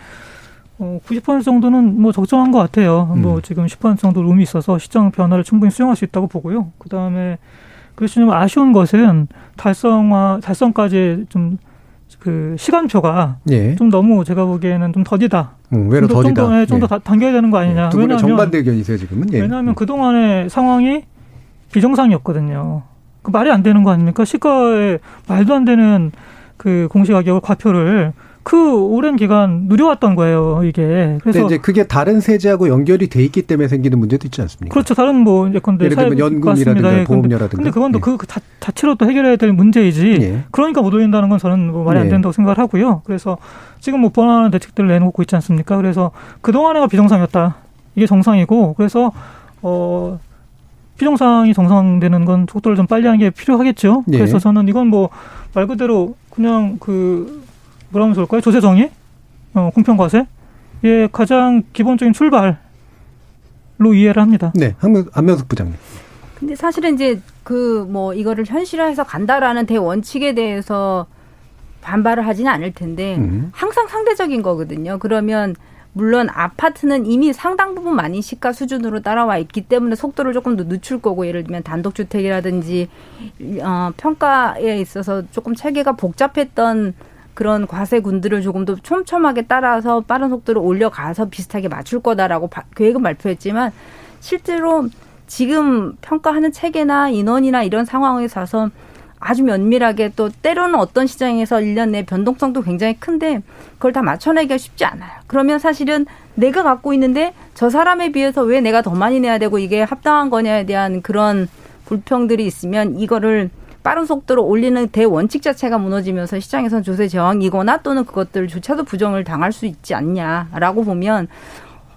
구십 퍼센트 정도는 뭐 적정한 것 같아요. 음. 뭐 지금 십 퍼센트 정도 룸이 있어서 시장 변화를 충분히 수용할 수 있다고 보고요. 그 다음에 그래서 좀 아쉬운 것은 달성화, 달성까지 좀 그 시간표가 예. 좀 너무 제가 보기에는 좀 더디다. 음, 외로 좀 더디다. 좀 더, 예. 좀 더 당겨야 되는 거 아니냐. 두 분의 정반대 의견이세요 지금은. 예. 왜냐하면 음. 그동안의 상황이 비정상이었거든요. 그 말이 안 되는 거 아닙니까? 시가에 말도 안 되는 그 공시가격을 과표를 그 오랜 기간 누려왔던 거예요, 이게. 그래서 이제 그게 다른 세제하고 연결이 돼 있기 때문에 생기는 문제도 있지 않습니까? 그렇죠. 다른 뭐 예컨대 예를 들면 연금이라든가 예, 보험료라든가. 근데 그건 또 그 예. 자체로 또 해결해야 될 문제이지. 예. 그러니까 못 올린다는 건 저는 뭐 말이 안 된다고 예. 생각을 하고요. 그래서 지금 뭐 번안한 대책들을 내놓고 있지 않습니까? 그래서 그 동안에가 비정상이었다. 이게 정상이고 그래서 어. 비정상이 정상되는 건 속도를 좀 빨리 하는 게 필요하겠죠. 예. 그래서 저는 이건 뭐 말 그대로 그냥 그. 뭐라 하면 좋을까요? 조세 정의, 어, 공평과세, 예, 가장 기본적인 출발로 이해를 합니다. 네, 안명숙 부장님. 근데 사실은 이제 그 뭐 이거를 현실화해서 간다라는 대원칙에 대해서 반발을 하지는 않을 텐데 음. 항상 상대적인 거거든요. 그러면 물론 아파트는 이미 상당 부분 많이 시가 수준으로 따라와 있기 때문에 속도를 조금 더 늦출 거고, 예를 들면 단독주택이라든지 어, 평가에 있어서 조금 체계가 복잡했던 그런 과세군들을 조금 더 촘촘하게 따라서 빠른 속도로 올려가서 비슷하게 맞출 거다라고 바, 계획은 발표했지만 실제로 지금 평가하는 체계나 인원이나 이런 상황에 있어서 아주 면밀하게, 또 때로는 어떤 시장에서 일 년 내 변동성도 굉장히 큰데 그걸 다 맞춰내기가 쉽지 않아요. 그러면 사실은 내가 갖고 있는데 저 사람에 비해서 왜 내가 더 많이 내야 되고 이게 합당한 거냐에 대한 그런 불평들이 있으면 이거를 빠른 속도로 올리는 대원칙 자체가 무너지면서 시장에선 조세 저항이거나 또는 그것들조차도 부정을 당할 수 있지 않냐라고 보면,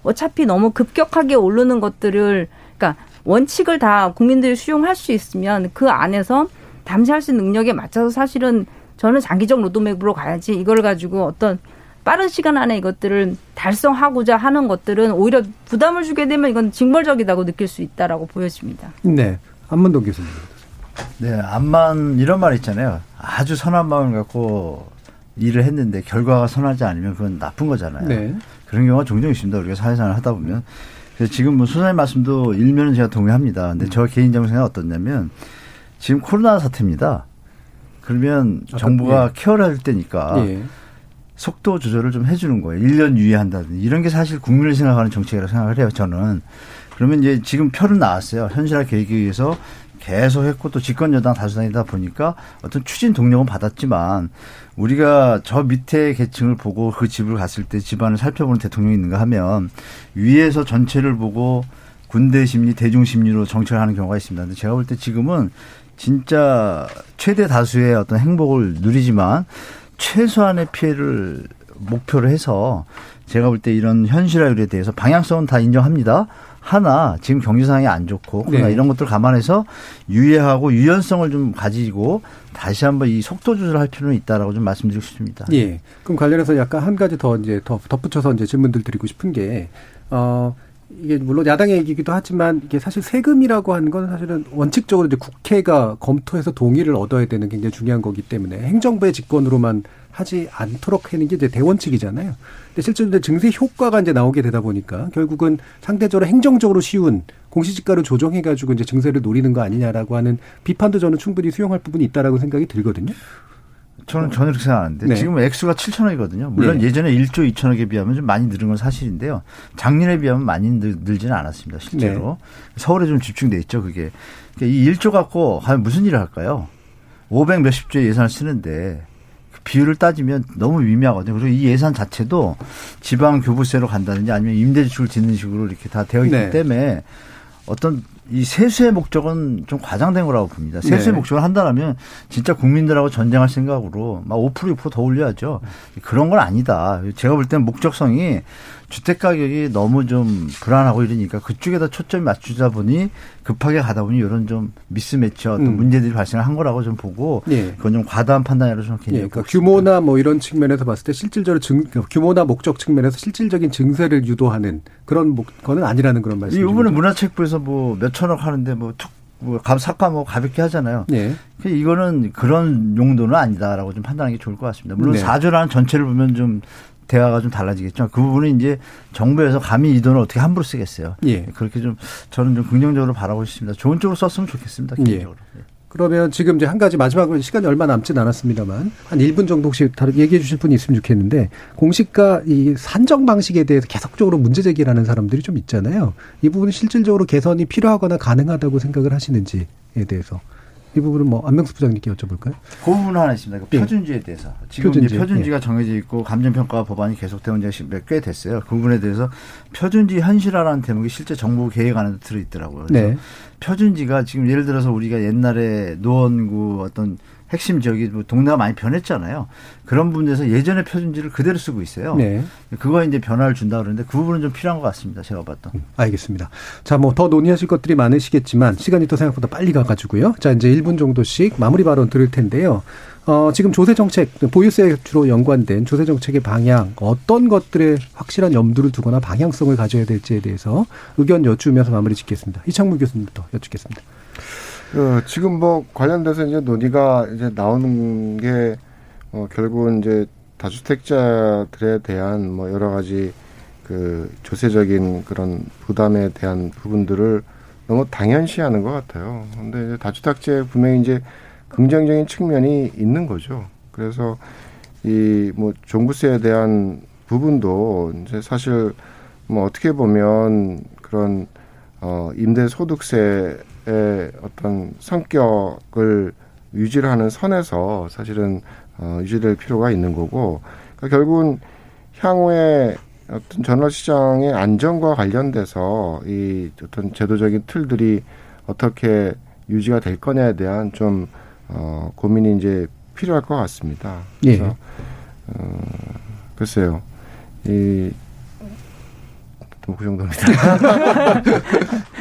어차피 너무 급격하게 오르는 것들을, 그러니까 원칙을 다 국민들이 수용할 수 있으면 그 안에서 담시할 수 있는 능력에 맞춰서 사실은 저는 장기적 로드맵으로 가야지, 이걸 가지고 어떤 빠른 시간 안에 이것들을 달성하고자 하는 것들은 오히려 부담을 주게 되면 이건 징벌적이라고 느낄 수 있다라고 보여집니다. 네, 한문도 교수님. 네, 암만 이런 말 있잖아요. 아주 선한 마음을 갖고 일을 했는데 결과가 선하지 않으면 그건 나쁜 거잖아요. 네. 그런 경우가 종종 있습니다. 우리가 사회생활을 하다 보면. 그래서 지금 뭐 소장님 말씀도 일면은 제가 동의합니다. 근데 음. 저 개인적인 생각은 어떻냐면, 지금 코로나 사태입니다. 그러면 아, 정부가 예. 케어를 할 때니까 예. 속도 조절을 좀 해주는 거예요. 일 년 유예한다든지. 이런 게 사실 국민을 생각하는 정책이라고 생각을 해요, 저는. 그러면 이제 지금 표를 나왔어요. 현실화 계획에 의해서 계속 했고, 또 집권여당 다수당이다 보니까 어떤 추진 동력은 받았지만, 우리가 저 밑에 계층을 보고 그 집을 갔을 때 집안을 살펴보는 대통령이 있는가 하면, 위에서 전체를 보고 군대 심리, 대중 심리로 정책을 하는 경우가 있습니다. 근데 제가 볼 때 지금은 진짜 최대 다수의 어떤 행복을 누리지만 최소한의 피해를 목표로 해서, 제가 볼 때 이런 현실화율에 대해서 방향성은 다 인정합니다. 하나, 지금 경제 상황이 안 좋고, 그러나 네. 이런 것들을 감안해서 유예하고 유연성을 좀 가지고 다시 한번 이 속도 조절할 필요는 있다라고 좀 말씀드리고 싶습니다. 예. 그럼 관련해서 약간 한 가지 더 이제 더 덧붙여서 이제 질문들 드리고 싶은 게, 어, 이게 물론 야당의 얘기이기도 하지만, 이게 사실 세금이라고 하는 건 사실은 원칙적으로 이제 국회가 검토해서 동의를 얻어야 되는 굉장히 중요한 거기 때문에 행정부의 직권으로만 하지 않도록 하는 게 이제 대원칙이잖아요. 근데 실제로 증세 효과가 이제 나오게 되다 보니까 결국은 상대적으로 행정적으로 쉬운 공시지가로 조정해가지고 이제 증세를 노리는 거 아니냐라고 하는 비판도 저는 충분히 수용할 부분이 있다라고 생각이 들거든요. 저는 전혀 그렇게 생각하는데 네. 지금 액수가 칠천억이거든요. 물론 네. 예전에 일조 이천억에 비하면 좀 많이 늘은 건 사실인데요. 작년에 비하면 많이 늘, 늘지는 않았습니다. 실제로. 네. 서울에 좀 집중돼 있죠, 그게. 그러니까 이 일조 갖고 과연 무슨 일을 할까요? 오백 몇십조의 예산을 쓰는데 그 비율을 따지면 너무 미미하거든요. 그리고 이 예산 자체도 지방 교부세로 간다든지 아니면 임대주택을 짓는 식으로 이렇게 다 되어 있기 네. 때문에 어떤 이 세수의 목적은 좀 과장된 거라고 봅니다. 세수의 네. 목적을 한다라면 진짜 국민들하고 전쟁할 생각으로 막 오 퍼센트 육 퍼센트 더 올려야죠. 그런 건 아니다. 제가 볼 때는 목적성이 주택가격이 너무 좀 불안하고 이러니까 그쪽에다 초점이 맞추다 보니 급하게 가다 보니 이런 좀 미스매치 어떤 음. 문제들이 발생을 한 거라고 좀 보고 예. 그건 좀 과다한 판단이라고 좀 굉장히 예. 그러니까 규모나 뭐 이런 측면에서 봤을 때 실질적으로 증, 규모나 목적 측면에서 실질적인 증세를 유도하는 그런 목, 거는 아니라는 그런 말씀이죠. 이번에 문화체육부에서 뭐 몇천억 하는데 뭐 툭 뭐 삭감하고 가볍게 하잖아요. 예. 이거는 그런 용도는 아니다라고 좀 판단하는 게 좋을 것 같습니다. 물론 네. 사조라는 전체를 보면 좀 대화가 좀 달라지겠죠. 그 부분은 이제 정부에서 감히 이 돈을 어떻게 함부로 쓰겠어요. 예. 그렇게 좀 저는 좀 긍정적으로 바라고 있습니다. 좋은 쪽으로 썼으면 좋겠습니다. 개인적으로. 예. 그러면 지금 이제 한 가지 마지막으로, 시간이 얼마 남진 않았습니다만 한 일 분 정도 혹시 다른 얘기해 주실 분이 있으면 좋겠는데, 공시가 이 산정 방식에 대해서 계속적으로 문제 제기를 하는 사람들이 좀 있잖아요. 이 부분은 실질적으로 개선이 필요하거나 가능하다고 생각을 하시는지에 대해서. 이 부분은 뭐 안명숙 부장님께 여쭤볼까요? 그 부분 하나 있습니다. 그 표준주에 대해서. 지금 표준지. 이제 표준지가 예. 정해져 있고 감정평가 법안이 계속되어 온 지가 꽤 됐어요. 그 부분에 대해서 표준지 현실화라는 대목이 실제 정부 계획 안에도 들어있더라고요. 그래서 네. 표준지가 지금 예를 들어서 우리가 옛날에 노원구 어떤 핵심 지역이 동네가 많이 변했잖아요. 그런 부분에서 예전의 표준지를 그대로 쓰고 있어요. 네. 그거에 이제 변화를 준다 그러는데 그 부분은 좀 필요한 것 같습니다, 제가 봤던. 알겠습니다. 자, 뭐 더 논의하실 것들이 많으시겠지만 시간이 또 생각보다 빨리 가가지고요. 자, 이제 일 분 정도씩 마무리 발언 들을 텐데요. 어, 지금 조세 정책, 보유세 주로 연관된 조세 정책의 방향, 어떤 것들에 확실한 염두를 두거나 방향성을 가져야 될지에 대해서 의견 여쭈면서 마무리 짓겠습니다. 이창무 교수님부터 여쭙겠습니다. 어, 지금 뭐 관련돼서 이제 논의가 이제 나오는 게 어, 결국은 이제 다주택자들에 대한 뭐 여러 가지 그 조세적인 그런 부담에 대한 부분들을 너무 당연시하는 것 같아요. 그런데 다주택제 분명히 이제 긍정적인 측면이 있는 거죠. 그래서 이 뭐 종부세에 대한 부분도 이제 사실 뭐 어떻게 보면 그런 어 임대 소득세의 어떤 성격을 유지를 하는 선에서 사실은 어 유지될 필요가 있는 거고, 그러니까 결국은 향후에 어떤 전월 시장의 안정과 관련돼서 이 어떤 제도적인 틀들이 어떻게 유지가 될 거냐에 대한 좀 어 고민이 이제 필요할 것 같습니다. 그래서 예. 어, 글쎄요, 이 뭐 그 정도입니다.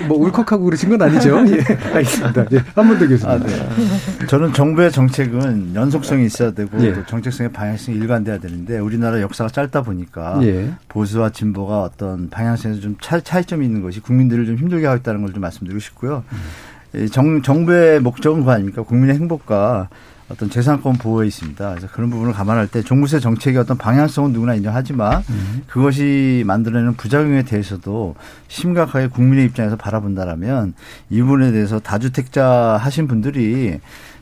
뭐 울컥하고 그러신 건 아니죠? 예, 알겠습니다. 예, 한 번 더 교수님. 아, 네. 저는 정부의 정책은 연속성이 있어야 되고 예. 또 정책성의 방향성이 일관돼야 되는데 우리나라 역사가 짧다 보니까 예. 보수와 진보가 어떤 방향성에서 좀 차, 차이점이 있는 것이 국민들을 좀 힘들게 하고 있다는 걸 좀 말씀드리고 싶고요. 음. 정, 정부의 목적은 뭐 아닙니까? 국민의 행복과 어떤 재산권 보호에 있습니다. 그래서 그런 부분을 감안할 때 종부세 정책의 어떤 방향성은 누구나 인정하지만 그것이 만들어내는 부작용에 대해서도 심각하게 국민의 입장에서 바라본다라면 이 부분에 대해서 다주택자 하신 분들이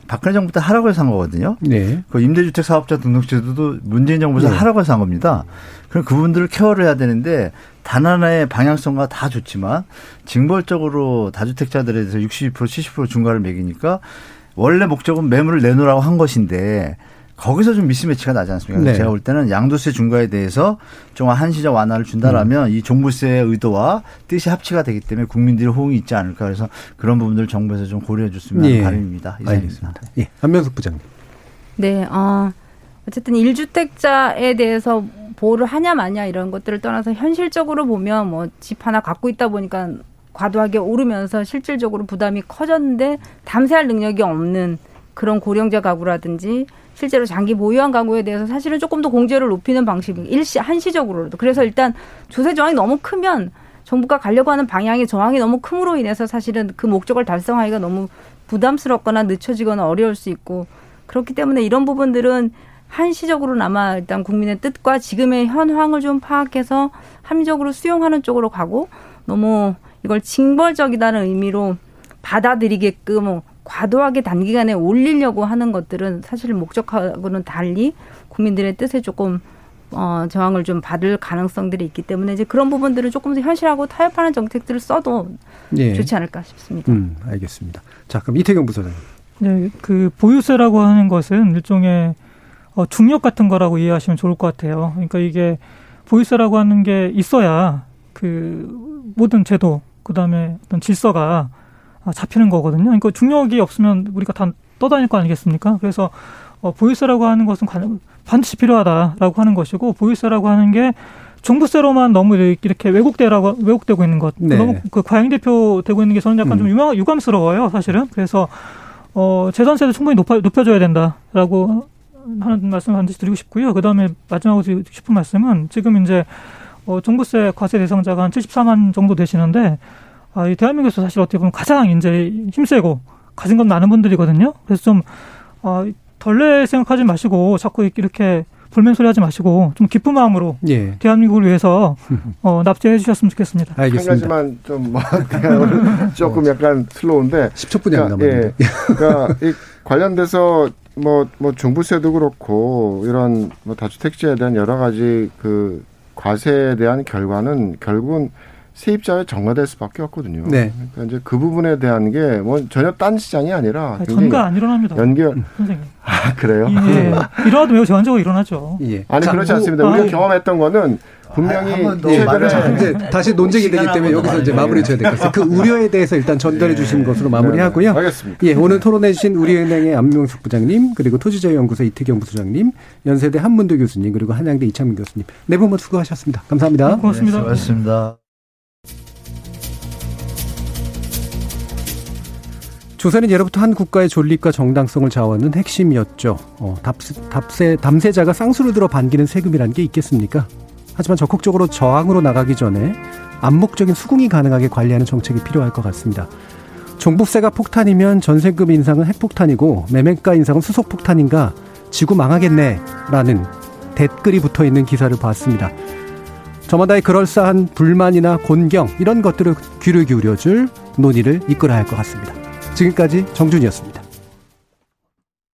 박근혜 정부 때 하라고 해서 한 거거든요. 네. 그 임대주택 사업자 등록제도도 문재인 정부에서 네. 하라고 해서 한 겁니다. 그럼 그분들을 케어를 해야 되는데 단 하나의 방향성과 다 좋지만 징벌적으로 다주택자들에 대해서 육십 퍼센트, 칠십 퍼센트 중과를 매기니까 원래 목적은 매물을 내놓으라고 한 것인데 거기서 좀 미스매치가 나지 않습니까? 네. 제가 볼 때는 양도세 중과에 대해서 좀 한시적 완화를 준다라면 음. 이 종부세의 의도와 뜻이 합치가 되기 때문에 국민들의 호응이 있지 않을까. 그래서 그런 부분들 정부에서 좀 고려해 줬으면 하는 예. 바람입니다. 이상입니다. 예. 안명숙 부장님. 네. 어, 어쨌든 일주택자에 대해서 보호를 하냐 마냐 이런 것들을 떠나서 현실적으로 보면 뭐 집 하나 갖고 있다 보니까 과도하게 오르면서 실질적으로 부담이 커졌는데 담세할 능력이 없는 그런 고령자 가구라든지 실제로 장기 보유한 가구에 대해서 사실은 조금 더 공제를 높이는 방식이 일시 한시적으로도. 그래서 일단 조세 저항이 너무 크면 정부가 가려고 하는 방향의 저항이 너무 큼으로 인해서 사실은 그 목적을 달성하기가 너무 부담스럽거나 늦춰지거나 어려울 수 있고, 그렇기 때문에 이런 부분들은 한시적으로나마 일단 국민의 뜻과 지금의 현황을 좀 파악해서 합리적으로 수용하는 쪽으로 가고, 너무 이걸 징벌적이라는 의미로 받아들이게끔 과도하게 단기간에 올리려고 하는 것들은 사실 목적하고는 달리 국민들의 뜻에 조금 어, 저항을 좀 받을 가능성들이 있기 때문에 이제 그런 부분들을 조금 더 현실하고 타협하는 정책들을 써도 예. 좋지 않을까 싶습니다. 음, 알겠습니다. 자, 그럼 이태경 부서장님. 네, 그 보유세라고 하는 것은 일종의 어, 중력 같은 거라고 이해하시면 좋을 것 같아요. 그러니까 이게 보유세라고 하는 게 있어야 그 모든 제도 그다음에 어떤 질서가 잡히는 거거든요. 그러니까 중력이 없으면 우리가 다 떠다닐 거 아니겠습니까? 그래서 보유세라고 하는 것은 반드시 필요하다라고 하는 것이고, 보유세라고 하는 게 종부세로만 너무 이렇게 왜곡되라고 왜곡되고 있는 것, 네. 너무 그 과잉대표되고 있는 게 저는 약간 음. 좀 유감스러워요, 사실은. 그래서 어, 재산세도 충분히 높아, 높여줘야 된다라고 하는 말씀을 반드시 드리고 싶고요. 그다음에 마지막으로 드리고 싶은 말씀은 지금 이제 어, 종부세 과세 대상자가 한 칠십사만 정도 되시는데, 아, 이 대한민국에서 사실 어떻게 보면 가장 이제 힘세고 가진 건 많은 분들이거든요. 그래서 좀 아, 덜레 생각하지 마시고 자꾸 이렇게 볼멘 소리 하지 마시고 좀 기쁜 마음으로 예. 대한민국을 위해서 어, 납세해 주셨으면 좋겠습니다. 알겠습니다. 한 가지만 좀 뭐, 조금 약간 슬로운데 십 초뿐이 안 남았는데. 그러니까 이 관련돼서 뭐, 뭐 종부세도 그렇고 이런 뭐 다주택지에 대한 여러 가지 그 과세에 대한 결과는 결국은 세입자에 전가될 수밖에 없거든요. 네. 그러니까 이제 그 부분에 대한 게 뭐 전혀 딴 시장이 아니라 아니, 전가 안 일어납니다. 연결 선생님. 아 그래요? 예. 일어나도 매우 전적으로 일어나죠. 예. 아니 자, 그렇지 뭐, 않습니다. 우리가 아니. 경험했던 거는 분명히 최근에 이제 다시 논쟁이 되기 때문에 여기서 이제 마무리 줘야 될 것 같아요. 그 우려에 대해서 일단 전달해 주신 예. 것으로 마무리하고요. 알겠습니다. 예, 오늘 토론해 주신 우리은행의 안명숙 부장님, 그리고 토지자유연구소 이태경 부소장님, 연세대 한문도 교수님, 그리고 한양대 이창무 교수님 네 분 모두 수고하셨습니다. 감사합니다. 네, 고맙습니다. 네, 고맙습니다. 조세는 예로부터 한 국가의 존립과 정당성을 좌우하는 핵심이었죠. 어, 답세, 답세, 담세자가 쌍수를 들어 반기는 세금이라는 게 있겠습니까? 하지만 적극적으로 저항으로 나가기 전에 암묵적인 수긍이 가능하게 관리하는 정책이 필요할 것 같습니다. 종부세가 폭탄이면 전세금 인상은 핵폭탄이고 매매가 인상은 수소폭탄인가, 지구 망하겠네라는 댓글이 붙어있는 기사를 봤습니다. 저마다의 그럴싸한 불만이나 곤경 이런 것들을 귀를 기울여줄 논의를 이끌어야 할 것 같습니다. 지금까지 정준이었습니다.